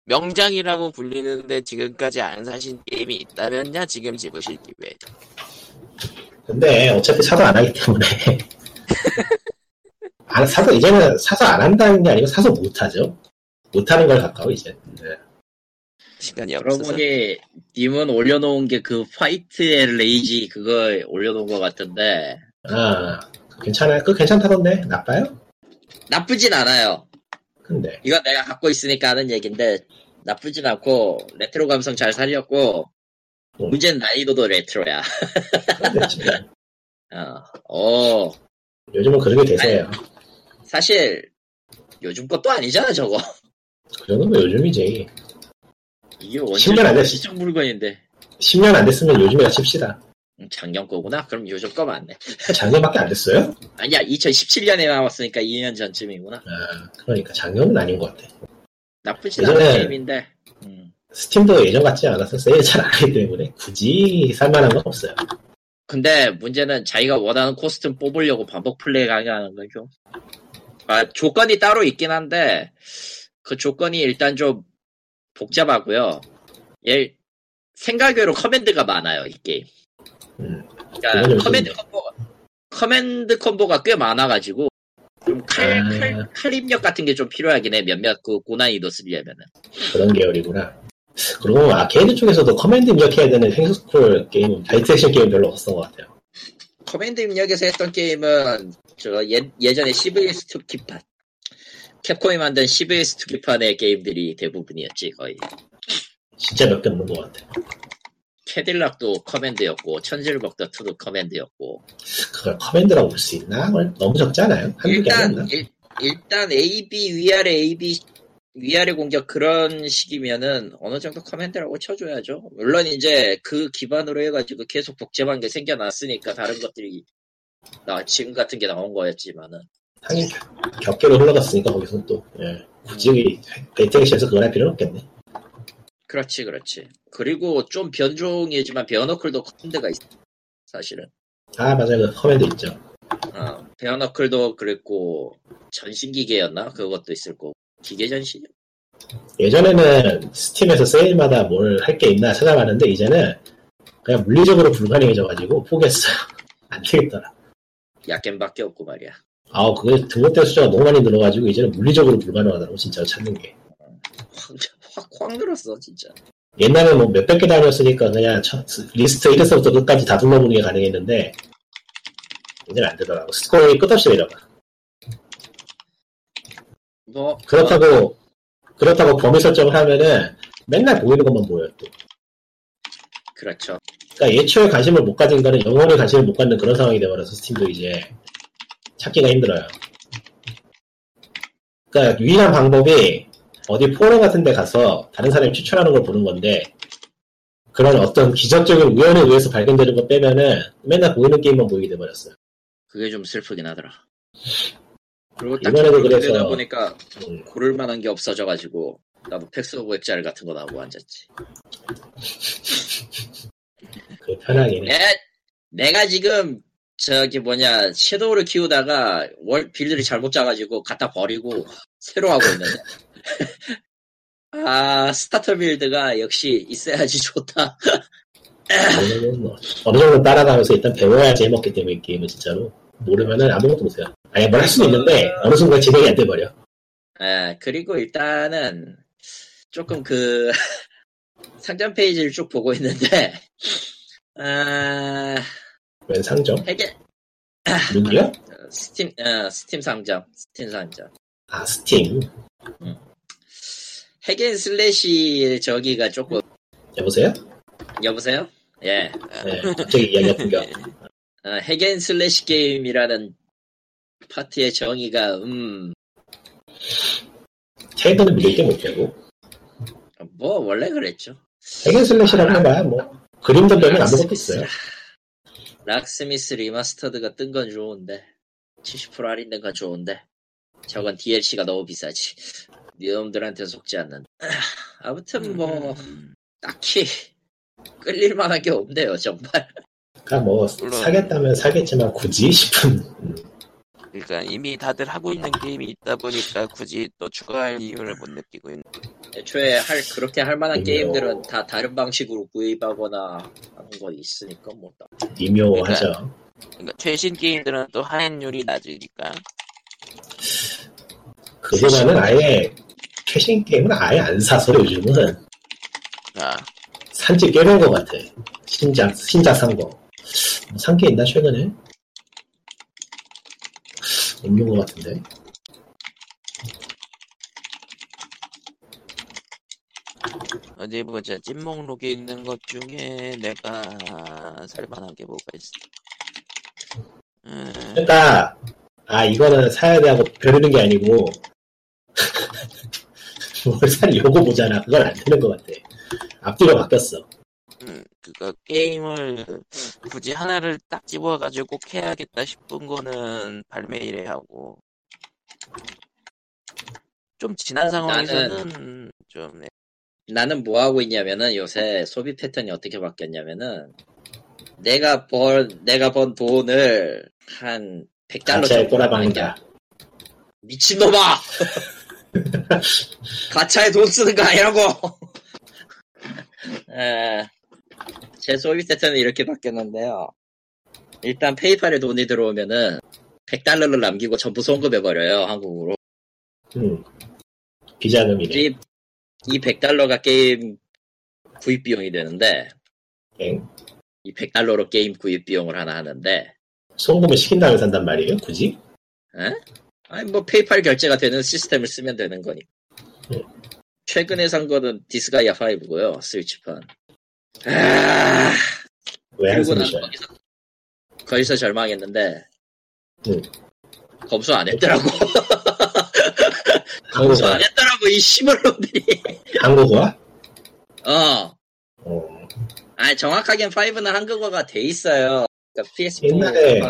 명장이라고 불리는데 지금까지 안 사신 게임이 있다면야 지금 집으실 기회죠. 근데 어차피 사도 안 하기 때문에. 안 사도 이제는 사서 안 한다는 게 아니고 사서 못 하죠. 못 하는 걸 가까워 이제. 네. 시간이 없어서. 여러분이 님은 올려놓은 게 그 화이트 앤 레이지 그거 올려놓은 것 같은데. 아, 괜찮아요. 그거 괜찮다던데. 나빠요? 나쁘진 않아요. 근데 이건 내가 갖고 있으니까 하는 얘긴데 나쁘진 않고 레트로 감성 잘 살렸고 문제는 난이도도 레트로야. 요즘은 그렇게 되세요. 아니, 사실 요즘 것도 아니잖아 저거. 그 정도면 요즘이지. 이게 원래 시청 물건인데 10년 안 됐으면 요즘이라 칩시다. 작년 거구나? 그럼 요즘 거 맞네. 작년밖에 안 됐어요? 아니야, 2017년에 나왔으니까 2년 전쯤이구나. 아, 그러니까 작년은 아닌 것 같아. 나쁘진 않은 게임인데 스팀도 예전 같지 않아서 세일 잘 안 하기 때문에 굳이 살만한 건 없어요. 근데 문제는 자기가 원하는 코스튬 뽑으려고 반복 플레이 강요하는 거죠. 아, 조건이 따로 있긴 한데 그 조건이 일단 좀 복잡하고요. 생각외로 커맨드가 많아요, 이 게임. 그러니까 커맨드 콤보가 꽤 많아가지고 좀 칼 입력 같은 게 좀 필요하긴 해. 몇몇 그 고난이도 쓰려면은. 그런 계열이구나. 그리고 아케이드 쪽에서도 커맨드 입력해야 되는 횡스쿨 게임, 다이렉트 액션 게임 별로 없었던 것 같아요. 커맨드 입력에서 했던 게임은 저 예전에 시브리스 투기판, 캡콤이 만든 시브리스 투기판의 게임들이 대부분이었지 거의. 진짜 몇 개 없는 것 같아. 캐딜락도 커맨드였고, 천질벅더 2도 커맨드였고. 그걸 커맨드라고 볼 수 있나? 너무 적잖아요. 일단 A, B, 위아래 공격 그런 식이면은 어느 정도 커맨드라고 쳐줘야죠. 물론 이제 그 기반으로 해가지고 계속 복잡한 게 생겨났으니까 다른 것들이 지금 같은 게 나온 거였지만은. 당연히 겹겹이 흘러갔으니까 거기서 또 굳이 베이트액션에서 그걸 할 필요는 없겠네. 그렇지. 그리고 좀 변종이지만 베어너클도 커맨드가 있어 사실은. 아 맞아요, 커맨드 있죠. 베어너클도 그랬고 전신기계였나 그것도 있을 거고. 기계 전신. 예전에는 스팀에서 세일마다 뭘 할 게 있나 찾아봤는데 이제는 그냥 물리적으로 불가능해져가지고 포기했어요. 안 되겠더라. 약겜밖에 없고 말이야. 아우 그게 등록된 숫자가 너무 많이 늘어가지고 이제는 물리적으로 불가능하다고 진짜로 찾는 게. 확 늘었어 진짜. 옛날에 뭐 몇백 개 다녔으니까 그냥 리스트 1에서부터 끝까지 다 둘러보는 게 가능했는데 이제는 안 되더라고. 스코어가 끝없이 내려가. 뭐 그렇다고 범위 설정을 하면은 맨날 보이는 것만 보여요 또. 그렇죠. 그러니까 예초에 관심을 못 가진 거는 영원히 관심을 못 갖는 그런 상황이 돼버려서 스팀도 이제 찾기가 힘들어요. 그러니까 유일한 방법이 어디 포럼 같은 데 가서 다른 사람이 추천하는 걸 보는 건데 그런 어떤 기적적인 우연에 의해서 발견되는 거 빼면은 맨날 보이는 게임만 보이게 돼버렸어요. 그게 좀 슬프긴 하더라. 그리고 딱 그러다 보니까 고를 만한 게 없어져가지고 나도 팩스 오브 엑잘 같은 거 나오고 앉았지. 그 편하긴 해. 내가 지금 섀도우를 키우다가 빌드를 잘못 짜가지고 갖다 버리고 새로 하고 있는데. 아 스타터 빌드가 역시 있어야지 좋다. 어느 정도 따라가면서 일단 배워야지 해먹기 때문에 게임은 진짜로 모르면은 아무것도 못해요. 아니 뭘 할 수는 있는데 어느 순간 진행이 안 돼버려. 예, 그리고 일단은 조금 그 상점 페이지를 쭉 보고 있는데 웬 상점? 누구야? 스팀 상점. 아 스팀. 핵인 슬래시 저기가 조금. 여보세요? 예. 네, 갑자기 이야기가 끊겨. 핵인 슬래시 게임이라는 파트의 정의가 테이블은 밀릴 때 못되고 뭐 원래 그랬죠. 핵인 슬래시라는 거야. 뭐 그림도 별로 아무것도 없어요. 락스미스 리마스터드가 뜬 건 좋은데 70% 할인된 건 좋은데 저건 DLC가 너무 비싸지. 니놈들한테 속지 않는다. 아무튼 뭐 딱히 끌릴만한 게 없네요 정말. 그러니까 뭐 사겠다면 사겠지만 굳이 싶은. 그러니까 이미 다들 하고 있는 게임이 있다 보니까 굳이 또 추가할 이유를 못 느끼고 있는. 애초에 그렇게 할 만한 게임들은 다 다른 방식으로 구입하거나 하는 거 있으니까 뭐 미묘하죠. 그러니까 최신 게임들은 또 하행률이 낮으니까. 그보다는 아예 최신 게임은 아예 안 사서 요즘은 산지 깨는 것 같아. 신작 산 거 산 게 있나 최근에? 없는 것 같은데. 어디 보자. 찐목록에 있는 것 중에 내가 살만한 게 뭐가 있어? 그러니까 이거는 사야 돼 하고 벼르는 게 아니고 뭘 사려고 보잖아. 그건 안 되는 것 같아. 앞뒤로 바뀌었어. 그거 게임을 굳이 하나를 딱 집어가지고 꼭 해야겠다 싶은 거는 발매일에 하고 좀 지난 상황에서는 나는 뭐 하고 있냐면은 요새 소비 패턴이 어떻게 바뀌었냐면은 내가 번 돈을 한 $100 정도. 미친놈아! 가차에 돈 쓰는 거 아니라고! 에, 제 소비 세트는 이렇게 바뀌었는데요. 일단 페이팔에 돈이 들어오면은 $100를 남기고 전부 송금해버려요, 한국으로. 비자금이네. 이 $100가 게임 구입 비용이 되는데, 엥? 이 $100로 게임 구입 비용을 하나 하는데, 송금을 시킨 다음에 산단 말이에요, 굳이? 에? 아니, 뭐, 페이팔 결제가 되는 시스템을 쓰면 되는 거니까. 최근에 산 거는 디스가이아 5고요, 스위치판. 아, 왜 한숨이 쉬어요? 거기서 절망했는데, 검수 안 했더라고. 검수 안 했더라고, 이 시벌놈들이. 한국어야? 아니, 정확하게는 5는 한국어가 돼 있어요. 그러니까 PSP. 옛날에,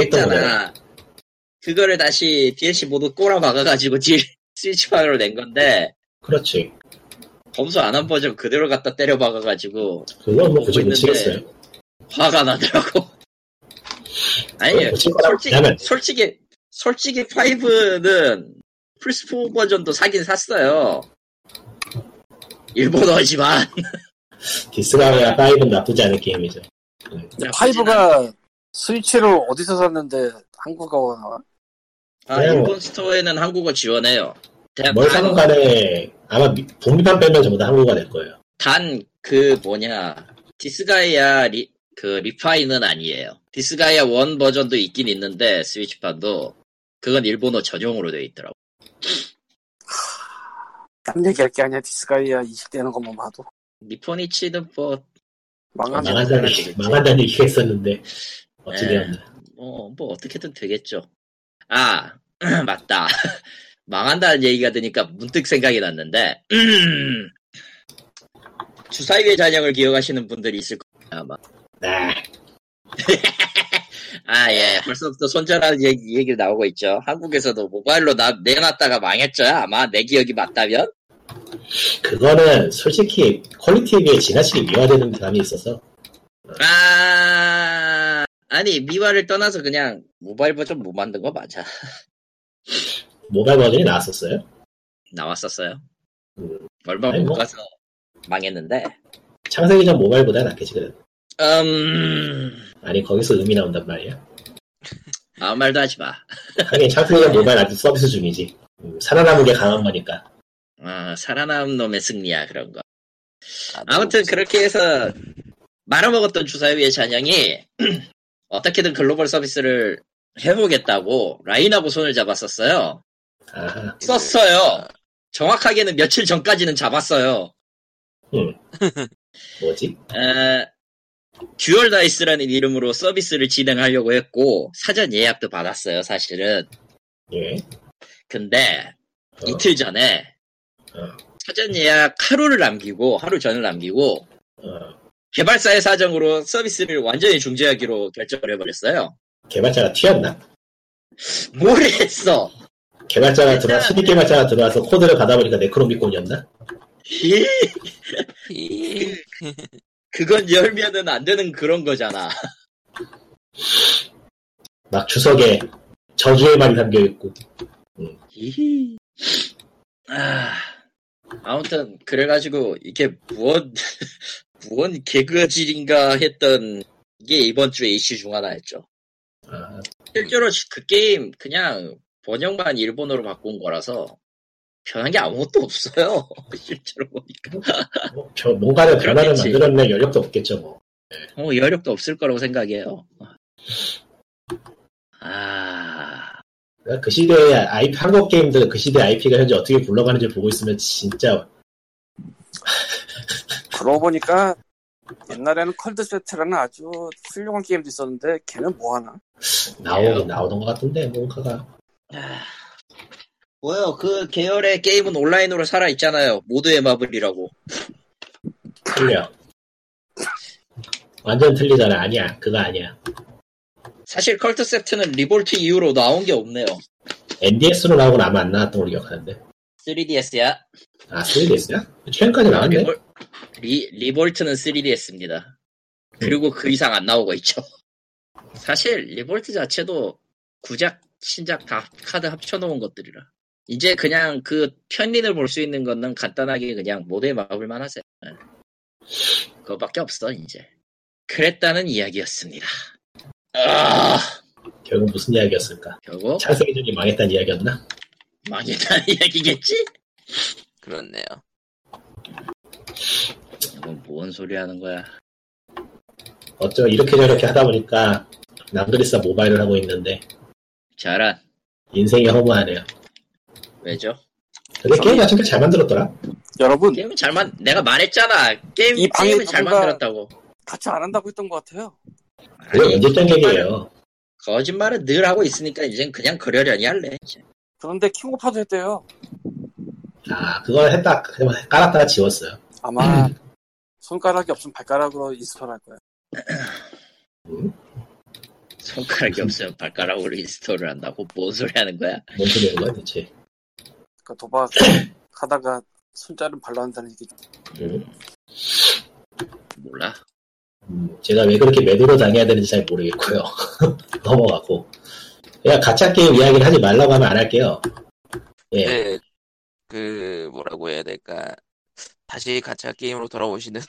했잖아. 그거를 다시 DLC 모두 꼬라박아가지고 스위치판으로 낸 건데. 그렇지. 검수 안 한 버전 그대로 갖다 때려박아가지고. 그건 뭐 굳이 못치겠어요. 화가 나더라고. 아니, 솔직히 5는 플스4 버전도 사긴 샀어요. 일본어지만. 디스가이아 5는 나쁘지 않은 게임이죠. 5가 스위치로 어디서 샀는데 한국어가 나와? 아, 일본 스토어에는 한국어 지원해요. 뭘 사는 간에 아마 북미판 빼면 전부 다 한국어가 될 거예요. 단 그 디스가이아 리파이는 아니에요. 디스가이아 1 버전도 있긴 있는데 스위치판도 그건 일본어 전용으로 돼 있더라고. 딴 얘기할 게 아니야. 디스가이아 이식되는 것만 봐도. 니포니치는 뭐 망한다는 얘기가 있었는데 어떻게 되었나. 뭐 어떻게든 되겠죠. 아 맞다. 망한다는 얘기가 드니까 문득 생각이 났는데 주사위의 잔영을 기억하시는 분들이 있을 거예요 아마. 아, 예. 벌써부터 손절하는 얘기가 나오고 있죠. 한국에서도 모바일로 내놨다가 망했죠. 아마 내 기억이 맞다면. 그거는 솔직히 퀄리티에 비해 지나치게 미화되는 감이 있어서. 아, 아니 미화를 떠나서 그냥 모바일 버전 못 만든 거 맞아. 모바일 버전이 나왔었어요? 나왔었어요. 얼마 못 가서 망했는데. 창세기 전 모바일보다 낫겠지 그래도. 아니 거기서 음이 나온단 말이야. 아무 말도 하지 마. 하긴 창세기 전 모바일 아직 서비스 중이지. 살아남은 게 강한 거니까. 아, 살아남은 놈의 승리야 그런 거. 아무튼 그렇게 해서 말아먹었던 주사위의 잔영이 어떻게든 글로벌 서비스를 해보겠다고 라인하고 손을 잡았었어요. 아하. 썼어요. 정확하게는 며칠 전까지는 잡았어요. 뭐지? 듀얼 다이스라는 이름으로 서비스를 진행하려고 했고 사전 예약도 받았어요 사실은. 예. 근데 이틀 전에 사전 예약 하루 전을 남기고 개발사의 사정으로 서비스를 완전히 중지하기로 결정을 해버렸어요. 개발자가 튀었나? 모르겠어. 개발자가 들어와 수비 개발자가 들어와서 코드를 받아보니까 네크로미콘이었나? 그건 열면은 안 되는 그런 거잖아. 막 주석에 저주의 말이 담겨 있고. 아무튼 그래가지고 이게 무언 개그질인가 했던 게 이번 주에 이슈 중 하나였죠. 실제로 그 게임 그냥 번역만 일본어로 바꾼 거라서 변한 게 아무것도 없어요. 실제로 보니까. 뭔가를 변화를 만들었네. 여력도 없겠죠 뭐. 여력도 없을 거라고 생각해요. 그 시대의 IP, 한국 게임들 그 시대 IP가 현재 어떻게 굴러가는지 보고 있으면 진짜. 그러고 보니까 옛날에는 컬드 세트라는 아주 훌륭한 게임도 있었는데 걔는 뭐하나? 나오던 것 같은데 뭔가가. 뭐요? 그 계열의 게임은 온라인으로 살아있잖아요. 모두의 마블이라고. 틀려. 완전 틀리잖아. 아니야. 그거 아니야. 사실 컬트 세트는 리볼트 이후로 나온 게 없네요. NDS로 나오고는 아마 안 나왔던 걸로 기억하는데. 3DS야. 아 3DS야? 최근까지 나왔네. 리볼트는 3DS입니다. 그리고 그 이상 안 나오고 있죠. 사실 리볼트 자체도 구작, 신작 다 카드 합쳐놓은 것들이라. 이제 그냥 그 편린을 볼 수 있는 거는 간단하게 그냥 모델 마블만 하세요. 그거밖에 없어 이제. 그랬다는 이야기였습니다. 아, 결국 무슨 이야기였을까? 결국 차세기준이 망했다는 이야기였나? 망했다는 이야기겠지? 그렇네요. 이건 뭔 소리 하는 거야? 어쩌 이렇게 저렇게 하다 보니까 남들이서 모바일을 하고 있는데 잘한 인생이 허무하네요. 왜죠? 근데 게임 자체가 잘 만들었더라. 여러분 게임은 잘만 내가 말했잖아. 게임은 잘 만들었다고. 같이 안 한다고 했던 것 같아요. 그게 언제적 얘기예요. 거짓말은 늘 하고 있으니까 이젠 그냥 그러려니 할래. 그런데 킹오파도 했대요. 아 그걸 했다 깔았다가 지웠어요. 아마 손가락이 없으면 발가락으로 인스톨할 거야. 손가락이 없으면 발가락으로 인스톨을 한다고? 뭔 소리 하는 거야? 뭔 소리 하는 거야 대체? 그러니까 도박 하다가 손자는 발로 한다는 얘기죠. 몰라. 제가 왜 그렇게 매도로 당해야 되는지 잘 모르겠고요. 넘어가고. 그냥 가짜 게임 이야기를 하지 말라고 하면 안 할게요. 예. 네, 그 뭐라고 해야 될까? 다시 가짜 게임으로 돌아오시는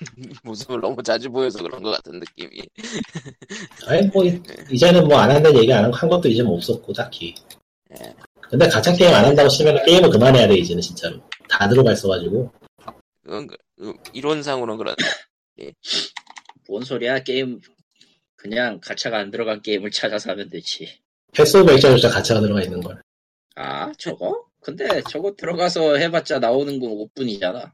모습을 너무 자주 보여서 그런 것 같은 느낌이. 아니 뭐 이제는 뭐 안 한다는 얘기 안 한 것도 이제 뭐 없었고 딱히. 예. 근데 가짜 게임 안 한다고 치면 게임을 그만해야 돼 이제는 진짜로. 다 들어가 있어가지고. 그건 이론상으로는 그런데. 예. 뭔 소리야 게임 그냥 가차가 안 들어간 게임을 찾아서 하면 되지. 패스오브 액션조차 가차가 들어가 있는 걸. 아 저거? 근데 저거 들어가서 해봤자 나오는 건 5분이잖아.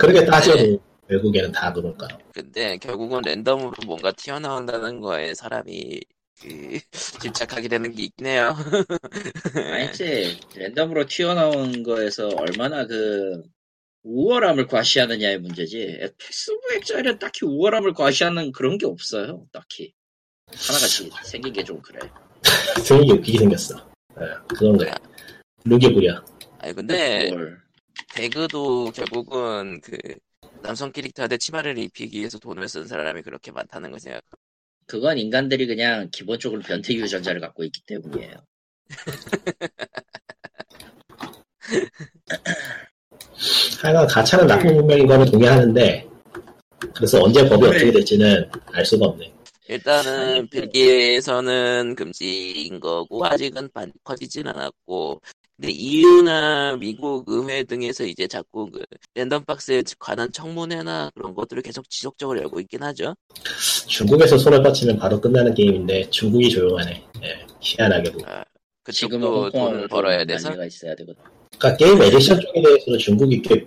그렇게 따져도 결국에는 다 그럴까. 근데 결국은 랜덤으로 뭔가 튀어나온다는 거에 사람이 그 집착하게 되는 게 있긴 해요. 아니지 랜덤으로 튀어나온 거에서 얼마나 그 우월함을 과시하느냐의 문제지. 패스브 액자에는 딱히 우월함을 과시하는 그런 게 없어요. 딱히 하나같이 생긴 게 좀 그래. 생긴 게 웃기게 생겼어. 네, 그런 거야. 루게부야. 아니 근데 배그도 결국은 그 남성 캐릭터한테 치마를 입히기 위해서 돈을 쓴 사람이 그렇게 많다는 거 생각. 그건 인간들이 그냥 기본적으로 변태 유전자를 갖고 있기 때문이에요. 하여간 가차는 나쁜 문명인 거는 동의하는데 그래서 언제 법이 어떻게 될지는 알 수가 없네. 일단은 벨기에에서는 금지인 거고 아직은 퍼지진 않았고 근데 EU나 미국 의회 등에서 이제 자꾸 그 랜덤 박스에 관한 청문회나 그런 것들을 계속 지속적으로 열고 있긴 하죠. 중국에서 손을 뻗치면 바로 끝나는 게임인데 중국이 조용하네. 네, 희한하게도. 아, 그쪽도 돈을 벌어야 돼서. 그러니까 게임 에디션 쪽에 대해서는 중국이 꽤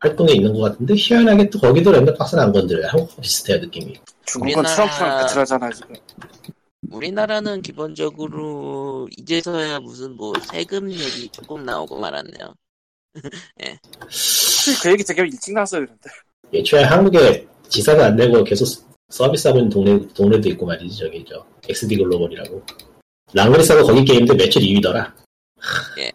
활동이 있는 것 같은데 희한하게 또 거기도 랜덤 박스는 안 건드려요. 한국과 비슷해요 느낌이. 중국은 트럼프랑 배틀하잖아요 지금. 우리나라는 기본적으로 이제서야 무슨 뭐 세금 얘기 조금 나오고 말았네요. 예. 사실 그 얘기 되게 일찍 나왔어요. 그런데 예초에 한국에 지사가 안 되고 계속 서비스하고 있는 동네도 있고 말이지. 저기 저 XD 글로벌이라고 랑그리사가 거기 게임인데 매출 2위더라. 예.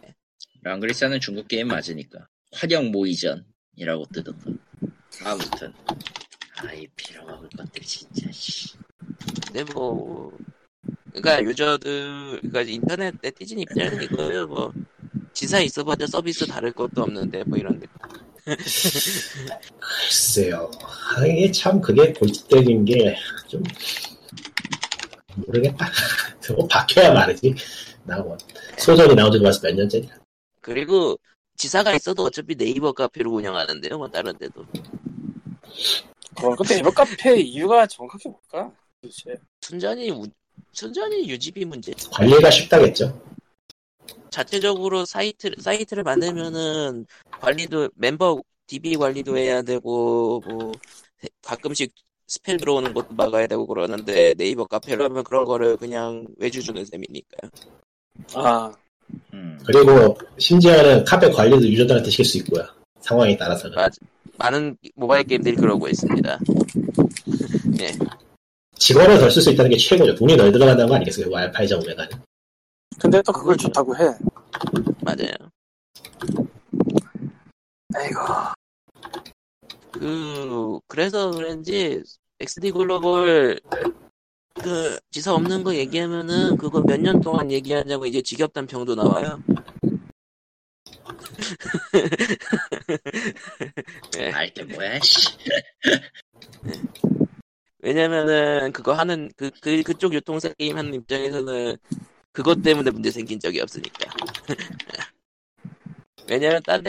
랑그리사는 중국 게임 맞으니까 환영 모의전이라고 뜨던데. 아무튼 아이 빌어먹을 것들 진짜 씨. 근데 뭐 그러니까 유저들 그러니까 인터넷 네티즌 입장은 이거예요. 뭐 지사에 있어봐도 서비스 다를 것도 없는데 뭐 이런 데. 글쎄요. 이게 참 그게 골칫대인 게 좀 모르겠다. 뭐 바뀌어야 말이지. 나고 소설이 나오지도 벌써 몇 년째냐. 그리고 지사가 있어도 어차피 네이버 카페를 운영하는데요. 뭐 다른 데도. 근데 네이버 카페 이유가 정확히 뭘까? 도대체. 순전히 유지비 문제. 관리가 쉽다겠죠. 자체적으로 사이트를 만들면은 관리도 멤버 DB 관리도 해야 되고 뭐 가끔씩 스팸 들어오는 것도 막아야 되고 그러는데 네이버 카페로 하면 그런 거를 그냥 외주 주는 셈이니까요. 아. 그리고 심지어는 카페 관리도 유저들한테 시킬 수 있고요. 상황에 따라서는. 맞아. 많은 모바일 게임들이 그러고 있습니다. 네. 직원을 덜 쓸 수 있다는 게 최고죠. 돈이 덜 들어간다는 거 아니겠어요? 와이파이 정맥은. 근데 또 그걸 좋다고 해. 맞아요. 아이고. 그래서 그런지 XD 글로벌 그 지사 없는 거 얘기하면은 그거 몇 년 동안 얘기하냐고 이제 지겹단 평도 나와요. 네. 아, 이게 뭐야, 씨. 네. 왜냐면은 그거 하는 그쪽 유통사 게임 하는 입장에서는 그것 때문에 문제 생긴 적이 없으니까. 왜냐면 딴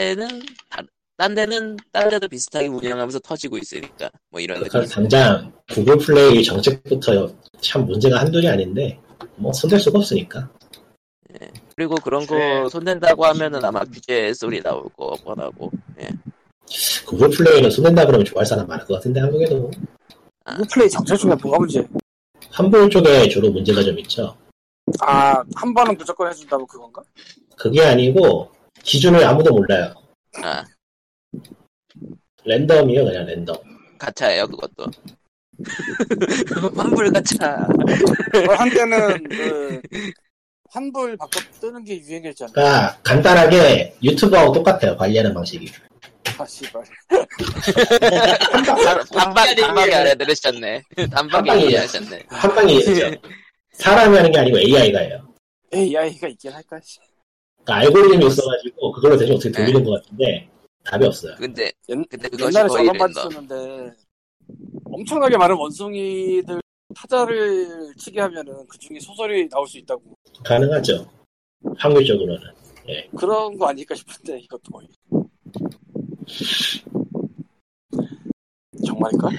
데도 비슷하게 운영하면서 터지고 있으니까 뭐 이런. 그러니까 당장 구글 플레이 정책부터 참 문제가 한둘이 아닌데 뭐 손댈 수가 없으니까. 예. 그리고 그런 거 손댄다고 하면은 아마 규제 소리 나오고 뭐라고. 예. 구글 플레이는 손댄다 그러면 좋아할 사람 많을 것 같은데 한국에도. 구글 플레이 자체 중에 뭐가 문제? 환불 쪽에 주로 문제가 좀 있죠. 아, 한 번은 무조건 해준다고 그건가? 그게 아니고 기준을 아무도 몰라요. 아. 랜덤이요, 그냥 랜덤. 가차예요, 그것도. 환불 가차. 한때는 그 환불 바꿔 뜨는 게 유행했잖아요. 그러니까 간단하게 유튜브하고 똑같아요, 관리하는 방식이. 아, 씨발. 단박에 알아들으셨네. 단박에 이해하셨네. 사람이 하는 게 아니고 AI가 해요. AI가 있긴 할까? 그러니까 알고리즘이 있어가지고 그걸로 대충 어떻게 돌리는 것 같은데 답이 없어요. 근데 옛날에 전원받이 썼는데 엄청나게 많은 원숭이들 타자를 치게 하면은 그 중에 소설이 나올 수 있다고. 가능하죠. 확률적으로는. 예. 그런 거 아닐까 싶은데 이것도 거의. 정말일까?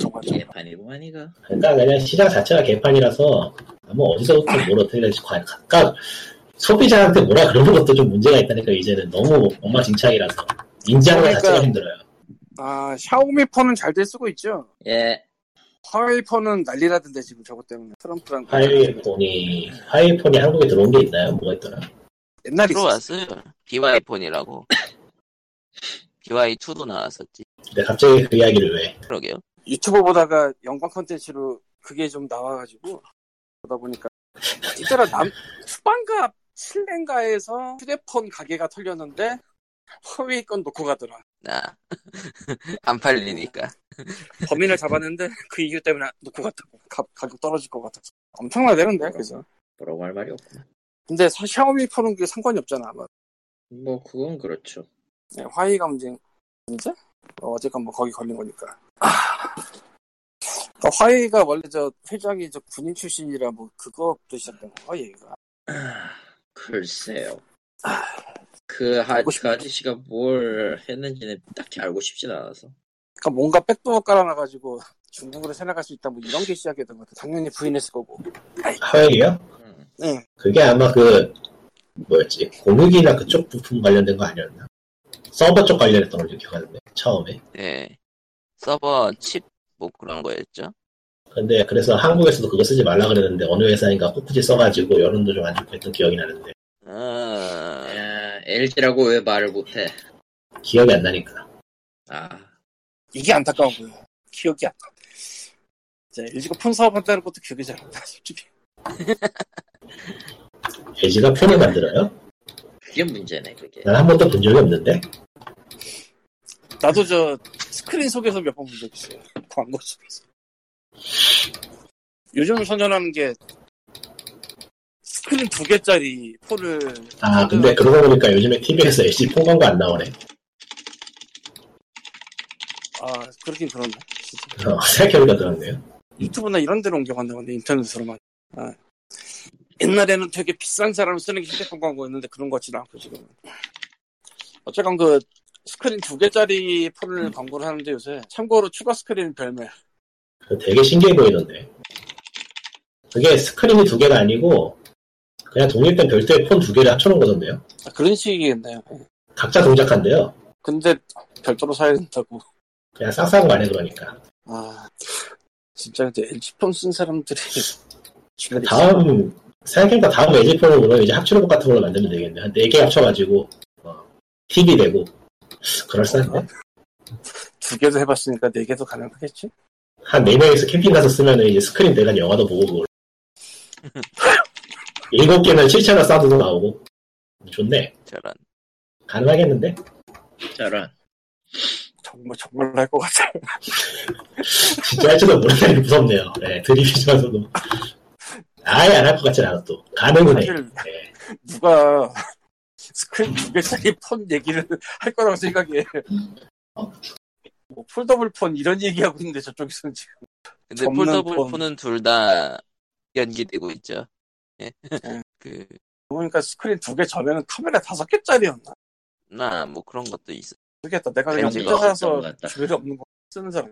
정말 개판이고 아니가. 그러니까 그냥 시장 자체가 개판이라서 아마 어디서부터 뭘 어떻게 될지 각각 소비자한테 뭐라 그러는 것도 좀 문제가 있다니까 이제는 너무 엉망진창이라서 인지하는 것 자체가 힘들어요. 아, 샤오미 폰은 잘들 쓰고 있죠? 예. 화웨이 폰은 난리라던데 지금 저것 때문에 트럼프랑. 화웨이 폰이 한국에 들어온 게 있나요? 뭐가 있더라? 옛날에 들어왔어요. BY 폰이라고. BY2도 나왔었지. 근데 갑자기 그 이야기를 왜? 그러게요. 유튜브 보다가 영광 콘텐츠로 그게 좀 나와가지고 보다 보니까 실제로 후반가 칠렌가에서 휴대폰 가게가 털렸는데 허위 건 놓고 가더라. 안 팔리니까. 범인을 잡았는데 그 이유 때문에 놓고 갔다고. 가격 떨어질 것 같아서. 엄청나대는데 그래서. 뭐라고 할 말이 없구나. 근데 샤오미 폰은 그게 상관이 없잖아 아마. 뭐 그건 그렇죠. 네, 화이 감정 문제? 어쨌건 뭐 거기 걸린 거니까. 그러니까 화웨이가 원래 저 회장이 저 군인 출신이라 뭐 그것도 시작된 거 얘가. 글쎄요. 그 아저씨가 뭘 했는지는 딱히 알고 싶진 않아서. 그러니까 뭔가 백도어 깔아놔가지고 중국으로 생각할 수 있다 뭐 이런 게 시작이 된 것 같아. 당연히 부인했을 거고. 화웨이요? 응. 그게 아마 그 뭐였지 공유기나 그쪽 부품 관련된 거 아니었나? 서버 쪽 관련했던 걸로 기억하는데 처음에. 네. 서버 칩. 뭐 그런 거였죠. 근데 그래서 한국에서도 그거 쓰지 말라 그랬는데 어느 회사인가 꿋꿋이 써가지고 여론도 좀 안 좋고 했던 기억이 나는데. LG라고 왜 말을 못해? 기억이 안 나니까. 이게 안타까운 거예요. 기억이 안 나. 자, LG가 폰 사업 한다는 것도 기억이 잘 안 나. 솔직히. LG가 폰을 만들어요? 그게 문제네 그게. 난 한 번도 본 적이 없는데. 나도 저 스크린 속에서 몇 번 본 적 있어요. 광고 속에서. 요즘 선전하는 게 스크린 2개짜리 폰을. 근데 그러고 보니까 요즘에 TV에서 LG 폰 광고 안 나오네. 그렇긴 그렇네. 생각해보니까 그렇네요. 유튜브나 이런 데로 옮겨간다고 하는데 인터넷으로만. 옛날에는 되게 비싼 사람 쓰는 게 휴대폰 광고였는데 그런 것 같지도 않고 지금은. 어쨌건 그 스크린 2개짜리 폰을 광고를 하는데 요새 참고로 추가 스크린 별매. 되게 신기해 보이던데. 그게 스크린이 2개가 아니고 그냥 독립된 별도의 폰 2개를 합쳐놓은 거던데요. 그런 식이겠네요. 각자 동작한대요. 근데 별도로 사야 된다고. 그냥 싹싹 안 해도 하니까. 진짜 근데 LG폰 쓴 사람들이 다음 생각해보니까 다음 LG폰을 보면 이제 합치로봇 같은 걸로 만들면 되겠네. 한 4개 합쳐가지고 TV 되고. 그럴싸한데? 2개도 해봤으니까 4개도 가능하겠지? 한 4명에서 캠핑 가서 쓰면 이제 스크린 대간 영화도 보고 그걸 7개면 7차나 싸도도 나오고 좋네. 저런. 가능하겠는데? 저런. 정말 할 것 같아. 진짜 할지도 모르겠는데 무섭네요. 네, 드립이지만서도. 아예 안 할 것 같진 않아, 또. 가능은 해. 네. 누가 스크린 200짜리 폰 얘기를 할 거라고 생각해. 뭐 폴더블 폰 이런 얘기하고 있는데 저쪽에서는 지금. 근데 폴더블 폰은 둘 다 연기되고 있죠. 예. 그러니까 스크린 2개 전에는 카메라 5개짜리였나? 나 뭐 그런 것도 있어. 모르겠다. 내가 그냥 혼자 살아서 주변에 없는 거 쓰는 사람.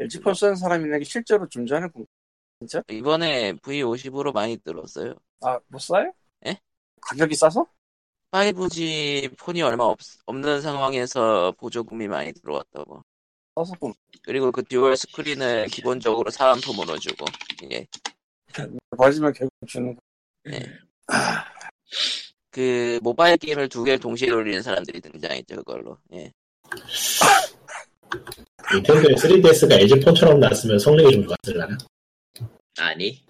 LG 폰 쓰는 사람이라는 게 실제로 존재하는 거. 진짜? 이번에 V50으로 많이 들었어요. 아, 뭐 싸요? 예? 가격이 싸서? 5G 폰이 얼마 없는 상황에서 보조금이 많이 들어왔다고. 싸서군. 그리고 그 듀얼 스크린을 기본적으로 사은품으로 주고. 예. 마지막 결국 주는 거. 예. 그 모바일 게임을 두 개를 동시에 돌리는 사람들이 등장했죠, 그걸로. 예. 닌텐도의 3DS가 LG 폰처럼 나왔으면 성능이 좀 좋았을라나? 아니,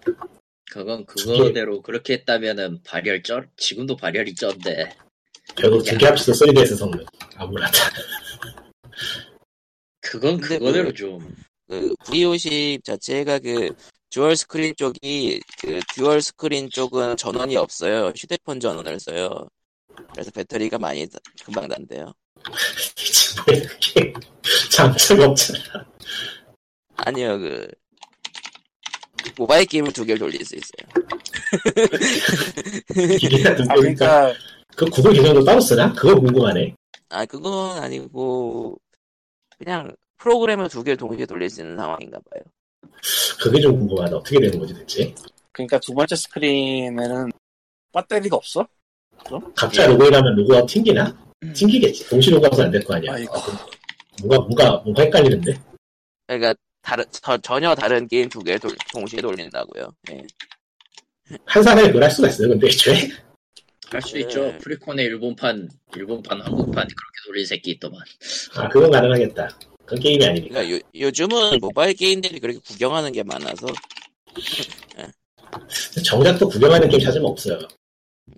그건 그거대로 그렇게 했다면은 발열 쩔, 지금도 발열이 쩐데. 결국 두 개 합쳐서 3DS 성능 아무렇다. 그건 그거대로 좀. 그 V50 자체가 그 듀얼 스크린 쪽이, 그 듀얼 스크린 쪽은 전원이 없어요. 휴대폰 전원을 써요. 그래서 배터리가 많이 금방 단대요. 이게 장점이 없잖아. 아니요, 그 모바일 게임을 두 개를 돌릴 수 있어요. 이게 그러니까 그 구글 계정도 따로 쓰나? 그거 궁금하네. 아, 그건 아니고 그냥 프로그램을 두 개를 동시에 돌릴 수 있는 상황인가 봐요. 그게 좀 궁금하다. 어떻게 되는 거지 대체? 그러니까 두 번째 스크린에는 배터리가 없어? 그럼? 각자 로그인하면 로그아웃 튕기나? 튕기겠지. 동시 로그아웃은 안 될 거 아니야. 뭔가 헷갈리는데? 그러니까 전혀 다른 게임 두 개를 동시에 돌린다고요. 네. 한 사람이 그걸 할 수가 있어요. 근데 애초에? 할 수 있죠. 프리콘의 일본판, 한국판 그렇게 돌린 새끼 있더만. 아, 그건 가능하겠다. 그 게임이 아니니까. 그러니까 요즘은 모바일 게임들이 그렇게 구경하는 게 많아서. 정작 또 구경하는 게임 찾으면 없어요.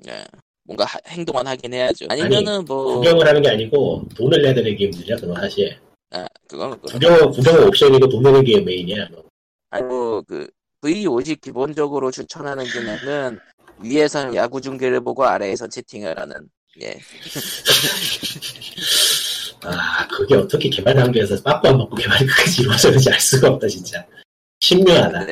네. 뭔가 행동만 하긴 해야죠. 아니면은 뭐 구경을 하는 게 아니고 돈을 내야 되는 게임들이야. 그건 사실. 아, 그건 구경은 옵션이고 돈 내는 게 메인이야. 아이고, 그 V50 기본적으로 추천하는 기능은 위에선 야구 중계를 보고 아래에선 채팅을 하는. 예. 아, 그게 어떻게 개발 단계에서 빠꾸 안 먹고 개발이 끝까지 이루어졌는지 알 수가 없다, 진짜. 신묘하다.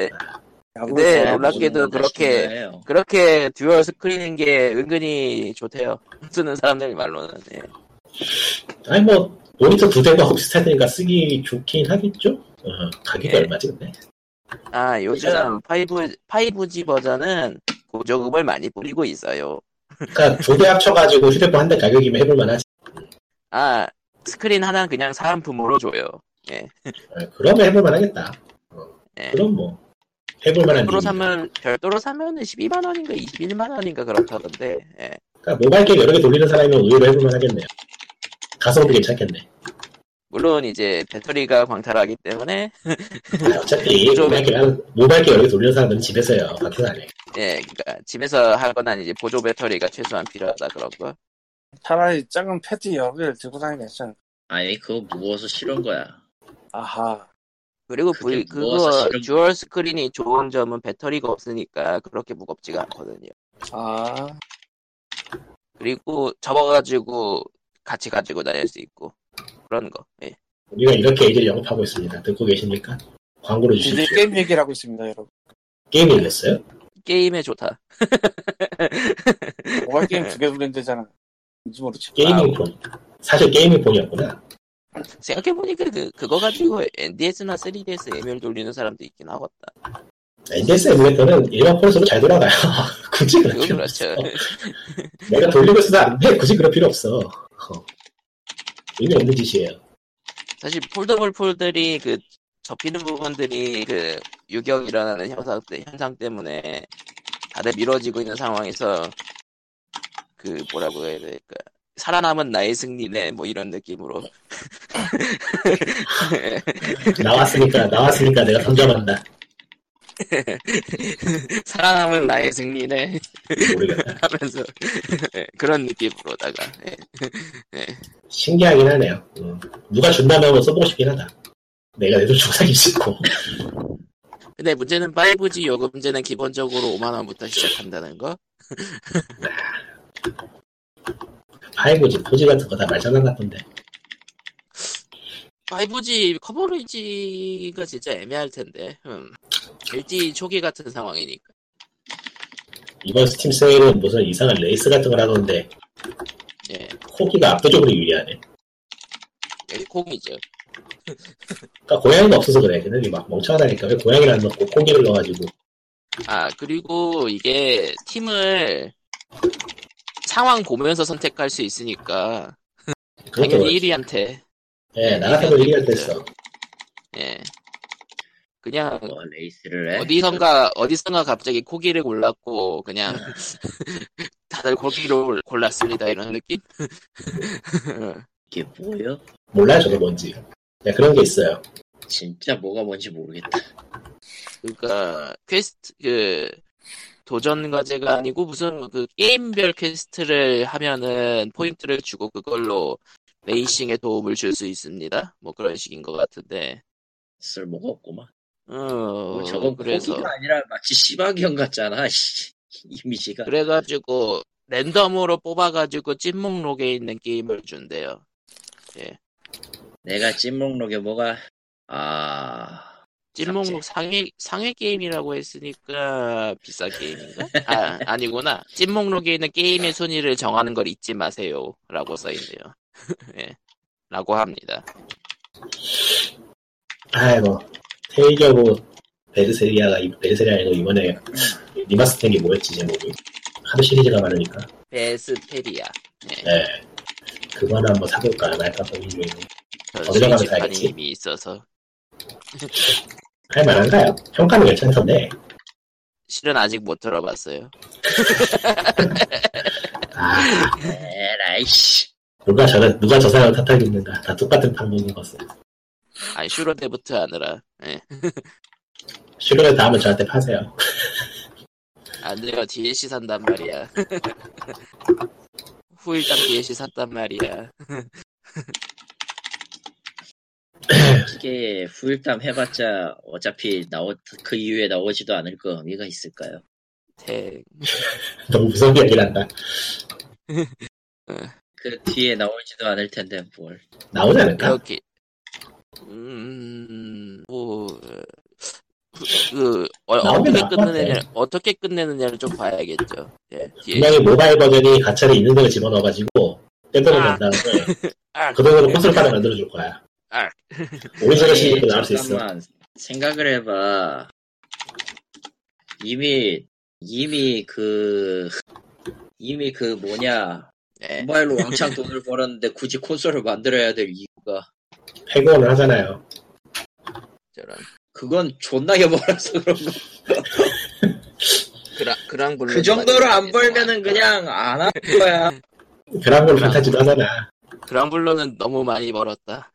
근데 놀랍게도 그렇게 듀얼 스크린인 게 은근히 좋대요. 쓰는 사람들 말로는. 예. 아니, 뭐, 모니터 두 대가 비슷할 테니까 쓰기 좋긴 하겠죠? 가격이 얼마지, 근데? 아, 요즘 5G 버전은 고조급을 많이 뿌리고 있어요. 그러니까 두 대 합쳐가지고 휴대폰 한 대 가격이면 해볼만하지. 아, 스크린 하나는 그냥 사은품으로 줘요. 예. 아, 그러면 해볼만 하겠다. 예. 그럼 뭐 해볼만 하니까. 별도로 사면 12만원인가 21만원인가 그렇다던데. 예. 그러니까 모바일 게임 여러 개 돌리는 사람이면 의외로 해볼만 하겠네요. 가성비 괜찮겠네. 물론 이제 배터리가 광탈하기 때문에. 아, 어차피 모바일 게임 여러 개 돌리는 사람들은 집에서요. 밖에서 안 해. 예, 그러니까 집에서 하거나 이제 보조 배터리가 최소한 필요하다 그런 거. 차라리 작은 패드 여러 개를 들고 다니면 괜찮아. 아니, 그거 무거워서 싫은 거야. 아하. 그리고 듀얼 스크린이 좋은 점은 배터리가 없으니까 그렇게 무겁지가 않거든요. 아. 그리고 접어가지고 같이 가지고 다닐 수 있고 그런 거. 예. 우리가 이렇게 얘기를 영업하고 있습니다. 듣고 계십니까? 광고로 주십시오. 이제 게임 얘기를 하고 있습니다, 여러분. 게임 얘기했어요? 게임에 좋다. 모바일 게임 두 개 돌린대잖아. 게이밍폰. 사실 게이밍폰이었구나. 생각해보니까 그거 가지고 NDS나 3DS 에뮬 돌리는 사람도 있긴 하겠다. NDS 에뮬레이터는 일반 폰에서도 잘 돌아가요. 굳이 그럴 필요 그렇죠. 없어. 내가 돌리고 있어도 안 돼. 굳이 그럴 필요 없어. 의미 없는 짓이에요. 사실 폴더블 폴들이 그 접히는 부분들이 그 유격 일어나는 현상 때문에 다들 미뤄지고 있는 상황에서 그 뭐라고 해야 될까, 살아남은 나의 승리네, 뭐 이런 느낌으로. 나왔으니까 내가 던져간다. 살아남은 나의 승리네 하면서 그런 느낌으로다가. 신기하긴 하네요. 누가 준다면 써보고 싶긴 하다. 내가 내돈 주고 사기 싫고. 근데 문제는 5G 요금제는 기본적으로 5만원부터 시작한다는 거? 5G, 4G 같은 거 다 말장난 같던데. 5G 커버리지가 진짜 애매할 텐데. LG 초기 같은 상황이니까. 이번 스팀 세일은 무슨 이상한 레이스 같은 걸 하던데. 예. 코기가 압도적으로 유리하네. 예, 코기죠. 그러니까 고양이가 없어서 그래. 걔네들이 막 멍청하다니까. 왜 고양이를 안 넣고 코기를 넣어가지고. 아, 그리고 이게 팀을 상황 보면서 선택할 수 있으니까. 당연히 1위한테. 예, 나 같아도 1위할 때 있어. 예. 그냥 레이스를 어디선가 갑자기 코기를 골랐고 그냥 다들 코기로 골랐습니다 이런 느낌? 이게 뭐예요? 몰라요 저게 뭔지. 네, 그런 게 있어요. 진짜 뭐가 뭔지 모르겠다. 그러니까 퀘스트 그 도전 과제가 아니고 무슨 그 게임별 퀘스트를 하면은 포인트를 주고 그걸로 레이싱에 도움을 줄 수 있습니다. 뭐 그런 식인 것 같은데 쓸모가 없구만. 저건 그래서 포기가 아니라 마치 시바견 같잖아. 이미지가. 그래가지고 랜덤으로 뽑아가지고 찐목록에 있는 게임을 준대요. 예. 내가 찐목록에 뭐가 찐목록 상위 게임이라고 했으니까 비싼 게임인가? 아 아니구나. 찐목록에 있는 게임의 순위를 정하는 걸 잊지 마세요라고 써있네요. 예. 라고 합니다. 아이고. 테일저고 베르세리아가 이번에 리마스터링이 뭐였지 제목이 하루 시리즈가 많으니까 베스페리아. 네. 네. 그거나 한번 사볼까 말까 고민 중이고 어디로 가면 사야겠지? 이미 있어서 할 만한가요? 평가는 괜찮던데 실은 아직 못 들어봤어요. 에라이씨. 누가 저 사람을 탓하겠는가? 다 똑같은 방법인 것을. 아니 슈로 때부터 하느라. 예. 슈로에 다음은 저한테 파세요. 안 돼요. DLC 산단 말이야. 후일담 DLC 샀단 말이야. 이게 후일담 해봤자 어차피 그 이후에 나오지도 않을 거 의미가 있을까요? 너무 무서운 얘기를 한다. 그 뒤에 나오지도 않을 텐데 뭘. 나오지 않을까? 이렇게. 어떻게 끝내느냐를 좀 봐야겠죠. 예. 분명히 모바일 버전이 가차를 있는 데를 집어넣어가지고 땜버를 간 다음에 그동안은 콘솔 카드 만들어줄 거야. 오리지널 시리즈도 나올 수 있어. 생각을 해봐. 이미 그 뭐냐 네. 모바일로 왕창 돈을 벌었는데 굳이 콘솔을 만들어야 될 이유가. 패권을 하잖아요. 저런. 그건 존나게 벌어서 그런 거. 그 정도로 안 벌면은 그냥 안 할 거야. 그랑블루 판타지도 하잖아. 그랑블루는 너무 많이 벌었다.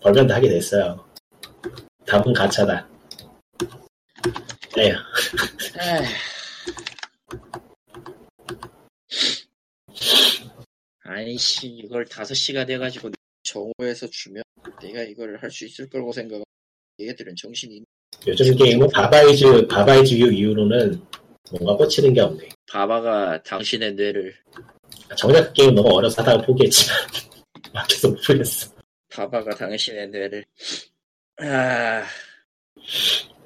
벌면 다 하게 됐어요. 답은 가차다. 에휴. 아이씨 이걸 5시가 돼가지고 정오에서 주면 내가 이걸 할 수 있을 거라고 생각하고 얘들은 정신이 요즘 게임은 바바이즈 유 이후로는 뭔가 꽂히는 게 없네. 바바가 당신의 뇌를 정작 게임 너무 어려서 하다가 포기했지만 막혀서 못 풀렸어. 바바가 당신의 뇌를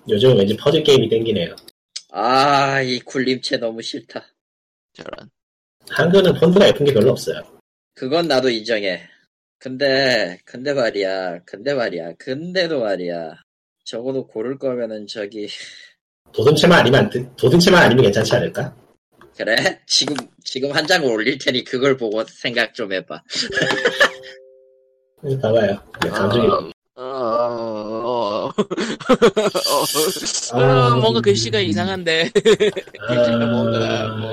요즘 왠지 퍼즐 게임이 땡기네요. 아, 이 굴림체 너무 싫다. 저런. 한글은 폰트가 예쁜 게 별로 없어요. 그건 나도 인정해. 근데도 말이야. 적어도 고를 거면은 저기 도둠체만 아니면 괜찮지 않을까? 그래? 지금 한 장을 올릴 테니 그걸 보고 생각 좀 해봐. 봐봐요. 감정이. 뭔가 글씨가 이상한데.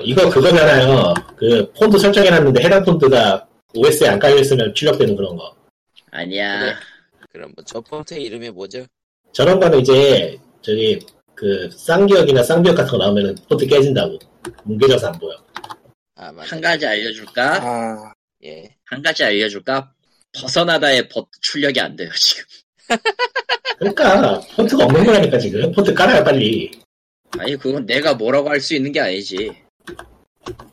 이거 그거잖아요. 그 폰트 설정해놨는데 해당 폰트가 OS에 안 깔려있으면 출력되는 그런 거. 아니야. 그래. 그럼 뭐 저 폰트의 이름이 뭐죠? 저런 거는 이제 저기 그 쌍기역이나 쌍비역 같은 거 나오면은 폰트 깨진다고. 뭉개져서 안 보여. 아 맞아. 한 가지 알려줄까? 예. 한 가지 알려줄까? 벗어나다에 출력이 안 돼요 지금. 그러니까 폰트가 없는 거라니까 지금. 폰트 깔아야 빨리. 아니 그건 내가 뭐라고 할 수 있는 게 아니지.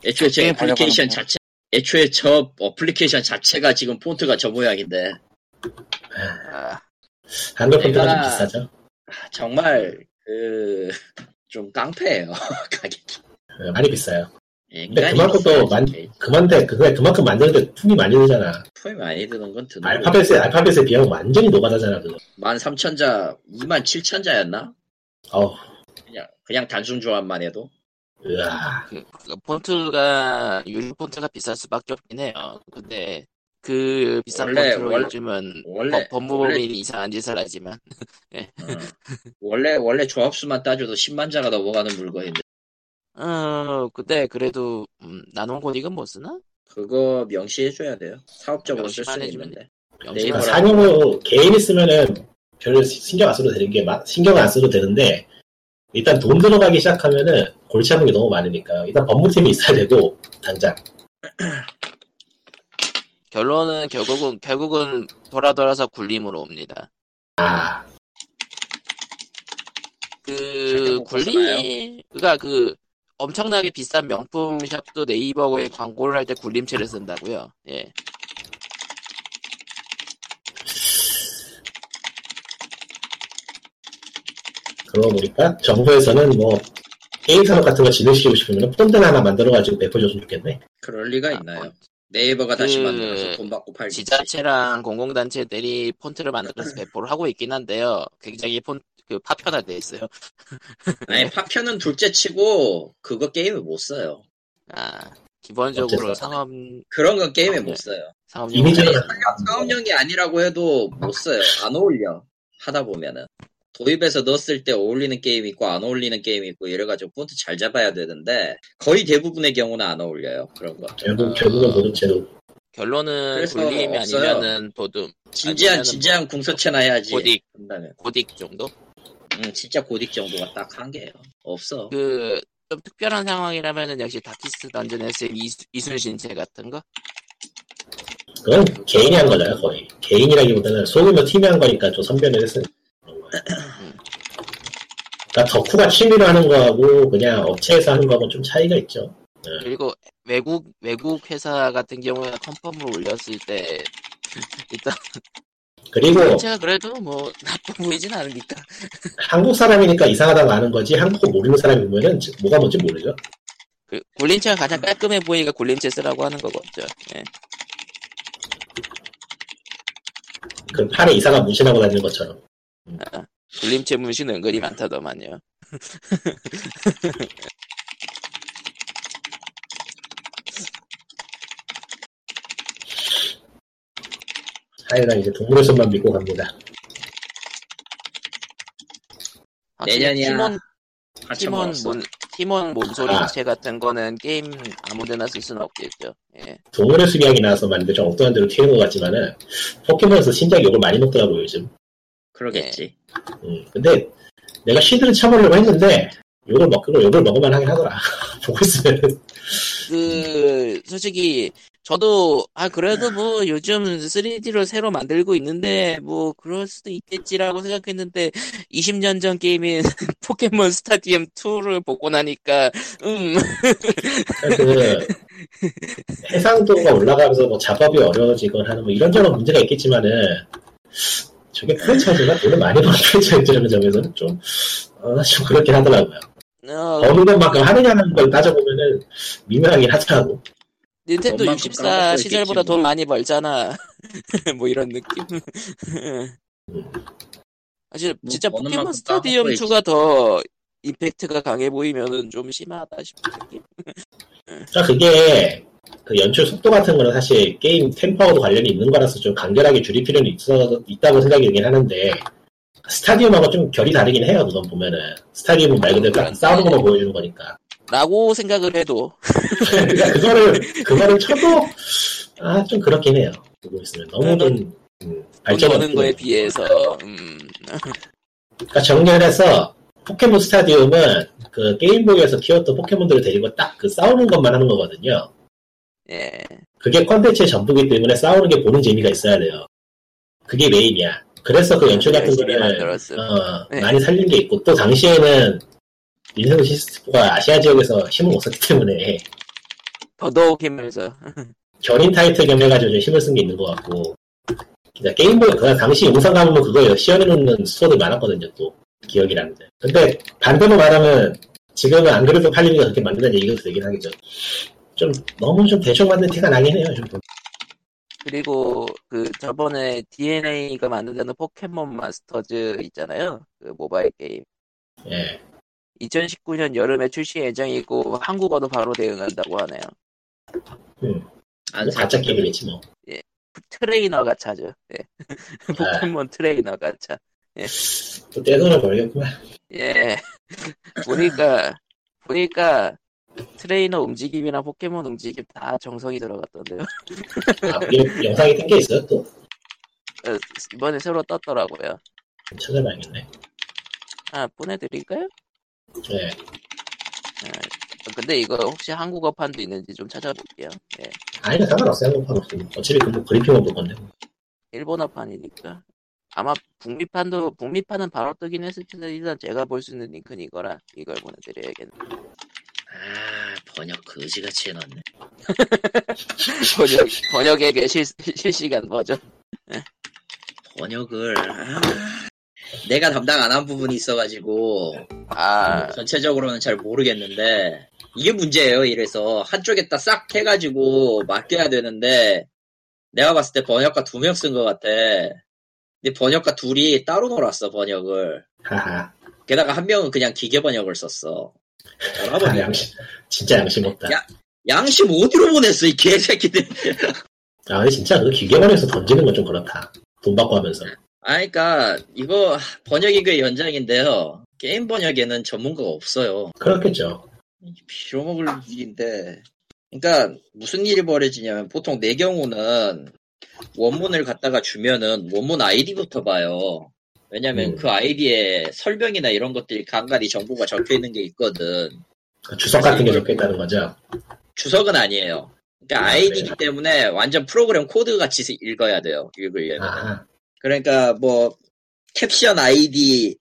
애초에 저 애플리케이션 자체, 애초에 저 어플리케이션 자체가 지금 폰트가 저 모양인데. 한글 폰트가 좀 비싸죠. 정말 그 좀 깡패예요 가격이. 많이 비싸요. 근데 그만큼 또 그만데 그게 그만큼 만드는데 품이 많이 들잖아. 품이 많이 드는 건 드는. 알파벳에 비하면 완전히 노가다잖아 그거. 13,000자, 27,000자였나? 그냥 단순 조합만 해도. 으아. 그 폰트가 유료 폰트가 비쌀 수밖에 없긴 해요. 근데 그 비싼 폰트로 요즘은 법무법인 이상한 짓을 하지만. 네. 원래 조합수만 따져도 10만자가 넘어가는 물건인데. 근데 그래도 나눔 고딕은 못 쓰나? 그거 명시해줘야 돼요. 사업적으로 쓸 수 있는데. 상용으로 개인이 쓰면은 별로 신경 안 써도 되는 게 신경 안 써도 되는데 일단 돈 들어가기 시작하면은 골치 아픈 게 너무 많으니까 일단 법무팀이 있어야 되고 당장. 결론은 결국은 돌아서 굴림으로 옵니다. 아. 그 굴림 그러니까 그 엄청나게 비싼 명품 샵도 네이버에 광고를 할 때 굴림체를 쓴다고요. 예. 그러고 보니까 정부에서는 뭐 게임 산업 같은 거 진흥시키고 싶으면 폰트나 하나 만들어가지고 배포해줬으면 좋겠네. 그럴 리가 있나요? 네이버가 다시 만들어서 돈 받고 팔지. 지자체랑 공공단체들이 폰트를 만들어서 배포를 하고 있긴 한데요. 굉장히 파편화돼 있어요. 아니 파편은 둘째치고 그거 게임을 못 써요. 아 기본적으로 상업 그런 건 게임에 못 써요. 상업용이 아니라고 해도 못 써요. 안 어울려 하다 보면은. 도입해서 넣었을 때 어울리는 게임이 있고 안 어울리는 게임이 있고 이래가지고 폰트 잘 잡아야 되는데 거의 대부분의 경우는 안 어울려요. 그런 거. 결국은 보듬체로. 결론은 굴림이 아니면은 보듬. 진지한 궁서체나 해야지. 고딕 정도? 응, 진짜 고딕 정도가 딱 한 개예요. 없어. 그 좀 특별한 상황이라면은 역시 다키스 던전에서의 이순신체 같은 거? 그건 개인이 한 거잖아요 거의. 개인이라기보다는 소규모 팀이 한 거니까 좀 선별을 했으니. 그러니까 덕후가 취미로 하는 거하고 그냥 업체에서 하는 거하고 좀 차이가 있죠. 네. 그리고 외국 회사 같은 경우에 컨펌을 올렸을 때 일단 그리고 업체가 그래도 뭐 나빠 보이진 않으니까 한국 사람이니까 이상하다고 아는 거지 한국어 모르는 사람이면은 뭐가 뭔지 모르죠. 그 굴림체가 가장 깔끔해 보이니까 굴림체 쓰라고 하는 거겠죠. 네. 그 팔에 이상한 문신하고 다니는 것처럼. 굴림체 문신 은근히 많다더만요. 하여간 이제 동물의 손만 믿고 갑니다. 내년이야. 팀원 몸소리체 같은 거는 게임 아무데나 쓸 수는 없겠죠. 예. 동물의 숲이 나와서 말인데 좀 엉뚱한 데로 튀는 것 같지만은 포켓몬에서 신작 욕을 많이 먹더라고요 요즘. 그러겠지. 근데 내가 시드를 참으려고 했는데 욕을 먹을만 하긴 하더라. 보고 있으면. 그 솔직히 저도 그래도 뭐 요즘 3D로 새로 만들고 있는데 뭐 그럴 수도 있겠지라고 생각했는데 20년 전 게임인 포켓몬 스타디움 2를 보고 나니까 그 해상도가 올라가면서 뭐 작업이 어려워지거나 하는 뭐 이런저런 문제가 있겠지만은. 저게 프랜차이즈가 돈을 많이 버는 프랜차이즈라는 점에서는 좀 그렇긴 하더라고요. 어느 것만큼 하느냐는 걸 따져보면은 미묘하긴 하더라고. 닌텐도 64 시절보다 돈 많이 벌잖아. 뭐 이런 느낌. 사실 진짜 포켓몬 스타디움 2가 더 임팩트가 강해 보이면은 좀 심하다 싶은 느낌. 그러니까 그게 그 연출 속도 같은 거는 사실 게임 템포하고도 관련이 있는 거라서 좀 간결하게 줄일 필요는 있다고 생각이 들긴 하는데 스타디움하고 좀 결이 다르긴 해요. 우선 보면은 스타디움은 말 그대로 딱 싸우는 것만 보여주는 거니까 라고 생각을 해도 그러니까 그거를 쳐도 좀 그렇긴 해요. 보고 있으면 너무 좀 발전하는 거에 비해서 그러니까 정리해서 포켓몬 스타디움은 그 게임보이에서 키웠던 포켓몬들을 데리고 딱 그 싸우는 것만 하는 거거든요. 예. 그게 컨텐츠의 전부기 때문에 싸우는 게 보는 재미가 있어야 돼요. 그게 메인이야. 그래서 그 연출 같은 거를 네. 많이 살린 게 있고, 또 당시에는 닌텐도 시스템가 아시아 지역에서 힘을 못 썼기 때문에 더더욱 힘을 써. 견인 타이틀 겸 해가지고 힘을 쓴 게 있는 것 같고, 게임보이 그 당시 영상 가면 그거 시연해놓는 스토어도 많았거든요. 또 기억이 나는데, 근데 반대로 말하면 지금은 안 그래도 팔리니까 그렇게 만든다는 얘기도 되긴 하겠죠. 좀 너무 좀 대충 만든 티가 나긴 해요. 좀. 그리고 그 저번에 DNA가 만든다는 포켓몬 마스터즈 있잖아요, 그 모바일 게임. 예. 2019년 여름에 출시 예정이고 한국어도 바로 대응한다고 하네요. 아주 가짜 게임이겠지 뭐. 예. 트레이너 가차죠. 예. 포켓몬 트레이너 가차. 예. 또 떼돈을 벌겠구만. 예. 보니까. 트레이너 움직임이랑 포켓몬 움직임 다 정성이 들어갔던데요. 아, 영상이 뜬 게 있어요 또? 이번에 새로 떴더라고요. 찾아봐야겠네. 아, 보내드릴까요? 네. 아, 근데 이거 혹시 한국어판도 있는지 좀 찾아볼게요. 네. 아니, 상관없어요. 한국판 없어요. 어차피 그 그리핑은 볼 건데. 일본어판이니까. 아마 북미판은 바로 뜨긴 했을 텐데, 일단 제가 볼 수 있는 링크는 이거라 이걸 보내드려야겠네. 아, 번역 거지같이 해놨네. 번역에게 실시간 버전. 번역을 내가 담당 안 한 부분이 있어가지고 전체적으로는 잘 모르겠는데, 이게 문제예요. 이래서 한쪽에다 싹 해가지고 맡겨야 되는데, 내가 봤을 때 번역가 2명 쓴 것 같아. 근데 번역가 2이 따로 놀았어 번역을. 게다가 1명은 그냥 기계 번역을 썼어. 아, 진짜 양심 없다. 양심 어디로 보냈어 이 개새끼들. 아, 근데 진짜 그 기계만에서 던지는 건 좀 그렇다. 돈 받고 하면서. 아, 그러니까 이거 번역이 그 연장인데요, 게임 번역에는 전문가가 없어요. 그렇겠죠. 빌어먹을 일인데, 그러니까 무슨 일이 벌어지냐면, 보통 내 경우는 원문을 갖다가 주면은 원문 아이디부터 봐요. 왜냐면 그 아이디에 설명이나 이런 것들이 간간히 정보가 적혀있는 게 있거든. 주석 같은 게 적혀있다는 거죠? 주석은 아니에요. 그러니까 아이디이기 때문에 완전 프로그램 코드같이 읽어야 돼요. 읽으려면. 아하. 그러니까 뭐 캡션 아이디,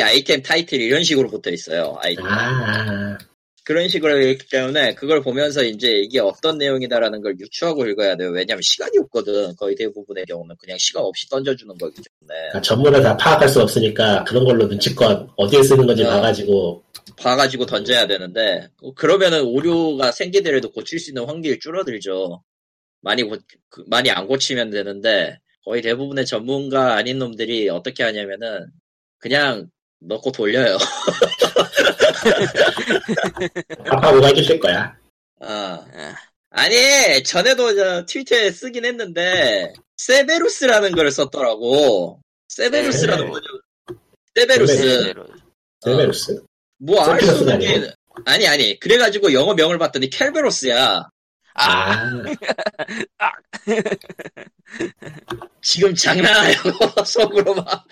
아이템 타이틀 이런 식으로 붙어있어요. 아이디. 아하. 그런 식으로 읽기 때문에 그걸 보면서 이제 이게 어떤 내용이다라는 걸 유추하고 읽어야 돼요. 왜냐면 시간이 없거든. 거의 대부분의 경우는 그냥 시간 없이 던져주는 거기 때문에. 아, 전문을 다 파악할 수 없으니까 그런 걸로 눈치껏 어디에 쓰는 건지 봐가지고 던져야 되는데, 그러면은 오류가 생기더라도 고칠 수 있는 확률이 줄어들죠. 많이 안 고치면 되는데, 거의 대부분의 전문가 아닌 놈들이 어떻게 하냐면은 그냥 넣고 돌려요. 아빠가 해주실 거야. 아니, 전에도 저 트위터에 쓰긴 했는데, 세베루스라는 걸 썼더라고. 세베루스라는 거죠. 세베루스. 뭐 알 수 없는 게. 아니. 그래가지고 영어 명을 봤더니 켈베로스야. 아. 지금 장난하냐고 속으로 막.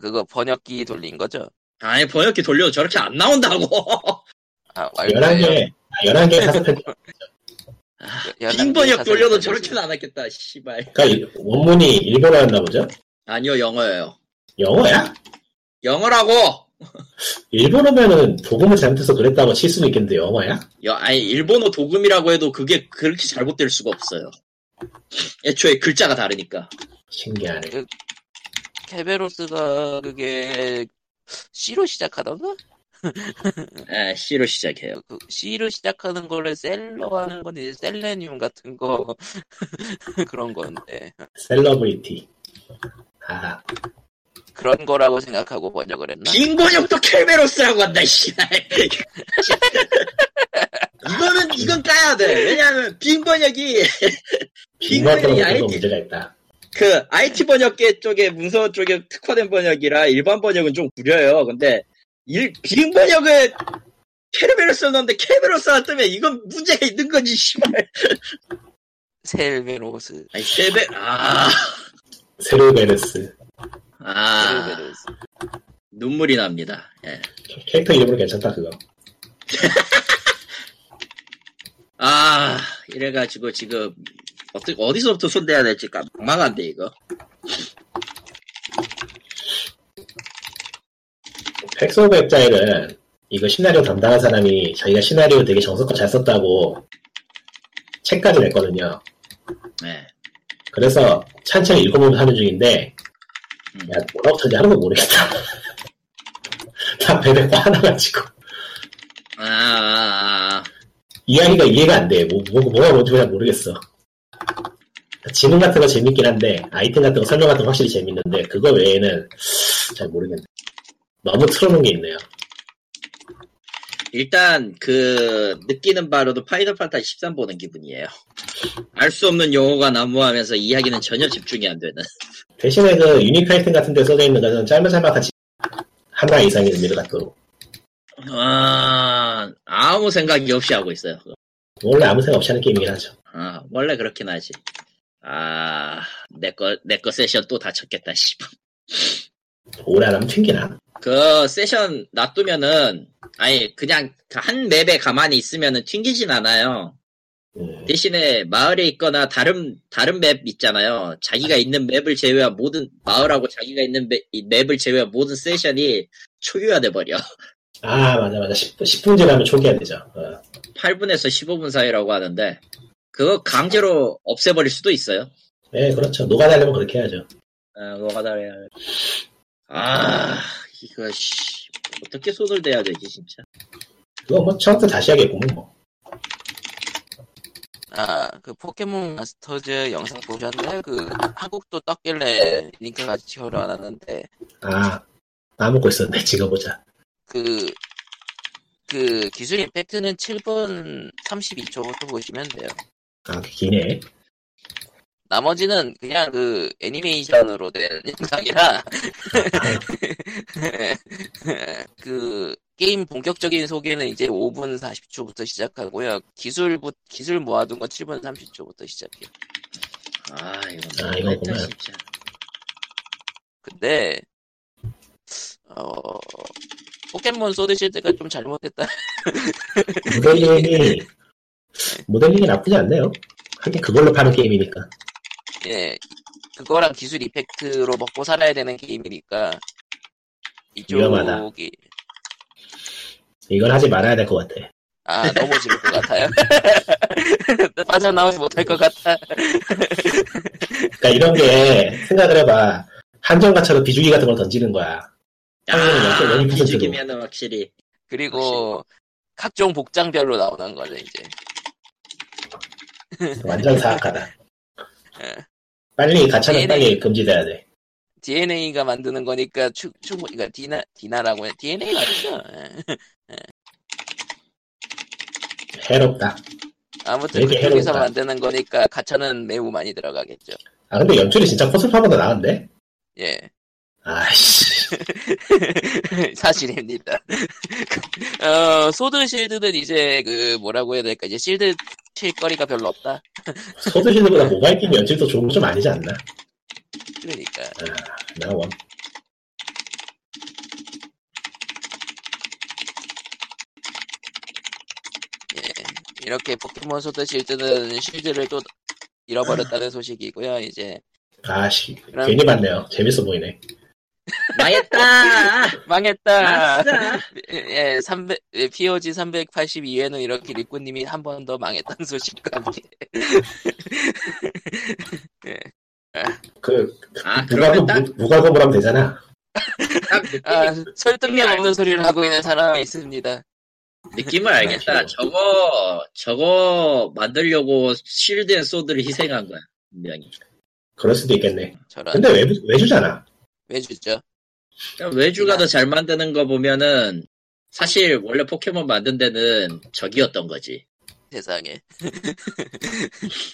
그거 번역기 돌린 거죠? 아니, 번역기 돌려도 저렇게 안 나온다고. 아, 11개 사서 편. 긴 번역 돌려도 저렇게는 안 왔겠다, 씨발. 그러니까 원문이 일본어였나 보죠? 아니요, 영어예요. 영어야? 영어라고. 일본어면은 도금을 잘못해서 그랬다고 칠 수는 있겠는데 영어야? 아니, 일본어 도금이라고 해도 그게 그렇게 잘못될 수가 없어요. 애초에 글자가 다르니까. 신기하네. 켈베로스가 그게 C로 시작하던가? 아, C로 시작해요. 그 C로 시작하는 거를 셀러 하는 건 이제 셀레늄 같은 거 그런 건데. 셀러브리티. 아, 그런 거라고 생각하고 번역을 했나? 빙 번역도 켈베로스라고 한다, 씨. 이건 까야 돼. 왜냐하면 빙 번역이 문제가 있다. 그 IT 번역계 쪽에 문서 쪽에 특화된 번역이라 일반 번역은 좀 구려요. 근데 빙 번역을 켈베로스 넣는데 켈베로스가 뜨면 이건 문제가 있는 거지, 씨발. 셀베로스. 아니, 세르베르스. 세르베르스. 눈물이 납니다. 예. 캐릭터 이름으로 괜찮다 그거. 아, 이래가지고 지금 어디서부터 손대야 될지 막막한데 이거. 팩소브 웹자에는 이거 시나리오 담당한 사람이 자기가 시나리오 되게 정성껏 잘 썼다고 책까지 냈거든요. 네. 그래서 천천히 읽어보면서 하는 중인데 야, 뭐라고 터지 하나도 모르겠다. 다 배대고 하나 가지고. 이야기가 이해가 안 돼. 뭐가 뭔지 잘 모르겠어. 지문 같은 거 재밌긴 한데, 아이템 같은 거 설명 같은 거 확실히 재밌는데, 그거 외에는 잘 모르겠네. 너무 틀어놓은 게 있네요. 일단 느끼는 바로도 파이널 판타지 13 보는 기분이에요. 알 수 없는 용어가 난무하면서 이야기는 전혀 집중이 안 되는. 대신에 그 유니크 아이템 같은 데 써져 있는 것은 짤막짤막한 하나 이상의 의미를 갖도록. 아, 아무 생각이 없이 하고 있어요. 원래 아무 생각 없이 하는 게임이긴 하죠. 아, 원래 그렇긴 하지. 아, 내 거 세션 또 다쳤겠다, 씨발. 오래 안 하면 튕기나? 그 세션 놔두면은, 아니, 그냥 한 맵에 가만히 있으면은 튕기진 않아요. 대신에 마을에 있거나 다른 맵 있잖아요. 자기가 있는 맵을 제외한 모든 마을하고 자기가 있는 맵을 제외한 모든 세션이 초기화돼 버려. 아, 맞아. 10분 지나면 초기화되죠. 8분에서 15분 사이라고 하는데 그거 강제로 없애버릴 수도 있어요. 네, 그렇죠. 노가다려면 그렇게 해야죠. 아, 노가다려. 아, 이거 씨, 어떻게 손을 대야 되지 진짜. 그거 뭐 처음부터 다시 하겠구만 뭐. 아, 그 포켓몬 마스터즈 영상 보셨나요? 그 한국도 떴길래 링크 같이 열어놨는데. 아, 까먹고 있었네. 찍어보자. 그 기술 임팩트는 7분 32초부터 보시면 돼요. 아, 기네. 나머지는 그냥 그 애니메이션으로 된 영상이라. 그 게임 본격적인 소개는 이제 5분 40초부터 시작하고요. 기술 모아둔 건 7분 30초부터 시작해요. 아, 이거 보면. 근데 포켓몬 소드 실드가 좀 잘못했다. 모델링이 나쁘지 않네요. 하긴 그걸로 파는 게임이니까. 예, 그거랑 기술 이펙트로 먹고 살아야 되는 게임이니까 이쪽이 위험하다. 이건 하지 말아야 될 것 같아. 아, 넘어질 것 같아요. 빠져나오지 못할 것 같아. 그러니까 이런 게 생각을 해봐. 한정가차로 비주기 같은 걸 던지는 거야. 아, 비주기면은 확실히. 그리고 확실히. 각종 복장별로 나오는 거죠 이제. 완전 사악하다. 빨리 가차는 빨리 금지돼야 돼. DNA가 만드는 거니까 그러니까 디나라고 해. DNA 맞죠? 해롭다. 아무튼 그쪽에서 만드는 거니까 가차는 매우 많이 들어가겠죠. 아, 근데 연출이 진짜 코스파보다 나은데? 예. 아이씨. 사실입니다. 소드 실드는 이제 그 뭐라고 해야 될까? 이제 실드 칠 거리가 별로 없다. 소드 실드보다 모바일 게임 연출도 좋은 거 좀 아니지 않나? 그러니까. 아, 나원. 예, 이렇게 포켓몬 소드 실드는 실드를 또 잃어버렸다는 소식이고요. 이제. 아씨, 괜히 봤네요. 재밌어 보이네. 망했다. 망했다. 예, POG 382회는 이렇게 리꾸님이 한 번 더 망했다는 소식과 함께. 예. 무과금을 하면 되잖아. 아, 설득력 없는 소리를 하고 있는 사람이 있습니다. 느낌을 알겠다. 저거 만들려고 실드 앤 소드를 희생한 거야, 분명히. 그럴 수도 있겠네. 근데 외주잖아. 외주죠. 외주가 더 잘 만드는 거 보면은 사실 원래 포켓몬 만든 데는 적이었던 거지. 세상에.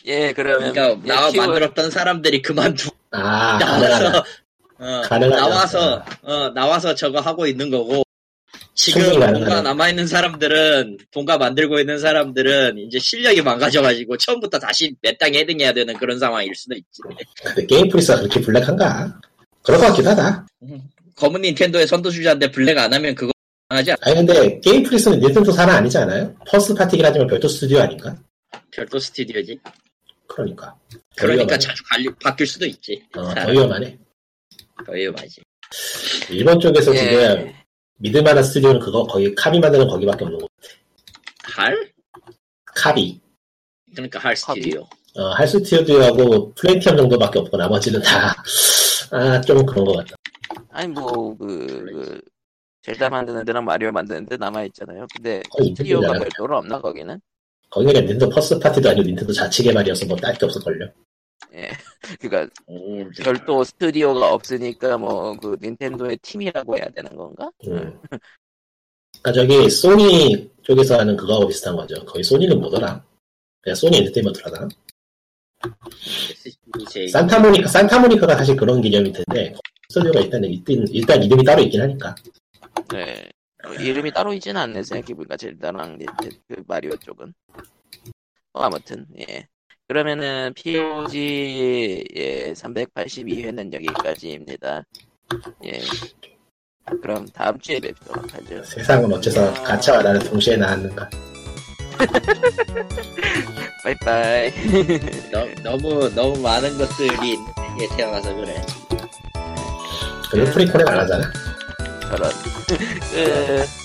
예, 그러니까 나와 만들었던 사람들이 그만두고 나와서 저거 하고 있는 거고, 지금 뭔가 남아있는 사람들은, 뭔가 만들고 있는 사람들은 이제 실력이 망가져가지고 처음부터 다시 맨땅에 헤딩해야 되는 그런 상황일 수도 있지. 근데 게임 프리스가 그렇게 블랙한가? 그럴 것 같긴 하다. 검은 닌텐도의 선두주자인데 블랙 안 하면 그거 하지 않아? 아니, 근데 게임 프리스는 닌텐도 사람 아니지 않아요? 퍼스트 파티긴 하지만 별도 스튜디오 아닌가? 별도 스튜디오지. 그러니까 자주 바뀔 수도 있지. 더 위험하네. 더 위험하지. 일본 쪽에서 예. 지금 믿을만한 스튜디오는 그거 거기 카비 만드는 거기밖에 없는 것 같아. 할? 카비. 그러니까 할 스튜디오. 할 스튜디오하고 플래티엄 정도밖에 없고 나머지는 다 좀 그런 것 같다. 아니 뭐 젤다 만드는 데랑 마리오 만드는 데 남아 있잖아요. 근데 스튜디오가 별도로 없나 거기는? 거기가 닌텐도 퍼스트 파티도 아니고 닌텐도 자체 개발이어서 뭐 딸 게 없어걸려. 예, 그러니까 별도 스튜디오가 없으니까 뭐 그 닌텐도의 팀이라고 해야 되는 건가? 그러니까 저기 소니 쪽에서 하는 그거하고 비슷한 거죠. 거의 소니는 뭐더라? 그냥 소니 엔터테인먼트라나? 산타모니카가 사실 그런 개념일 텐데 스튜디오가 일단 이름이 따로 있긴 하니까. 네. 이름이 따로 있지는 않네 생각해보니까 젤다랑 그 마리오 쪽은. 아무튼 예. 그러면은 POG 예 382회는 여기까지입니다. 예. 그럼 다음 주에 뵙도록 하죠. 세상은 어째서 가차와 나를 동시에 낳았는가. 바이바이. 너무 많은 것들이 있는 세계에 태어나서 그래. 그리고 프리콜에 안 하잖아. 저런.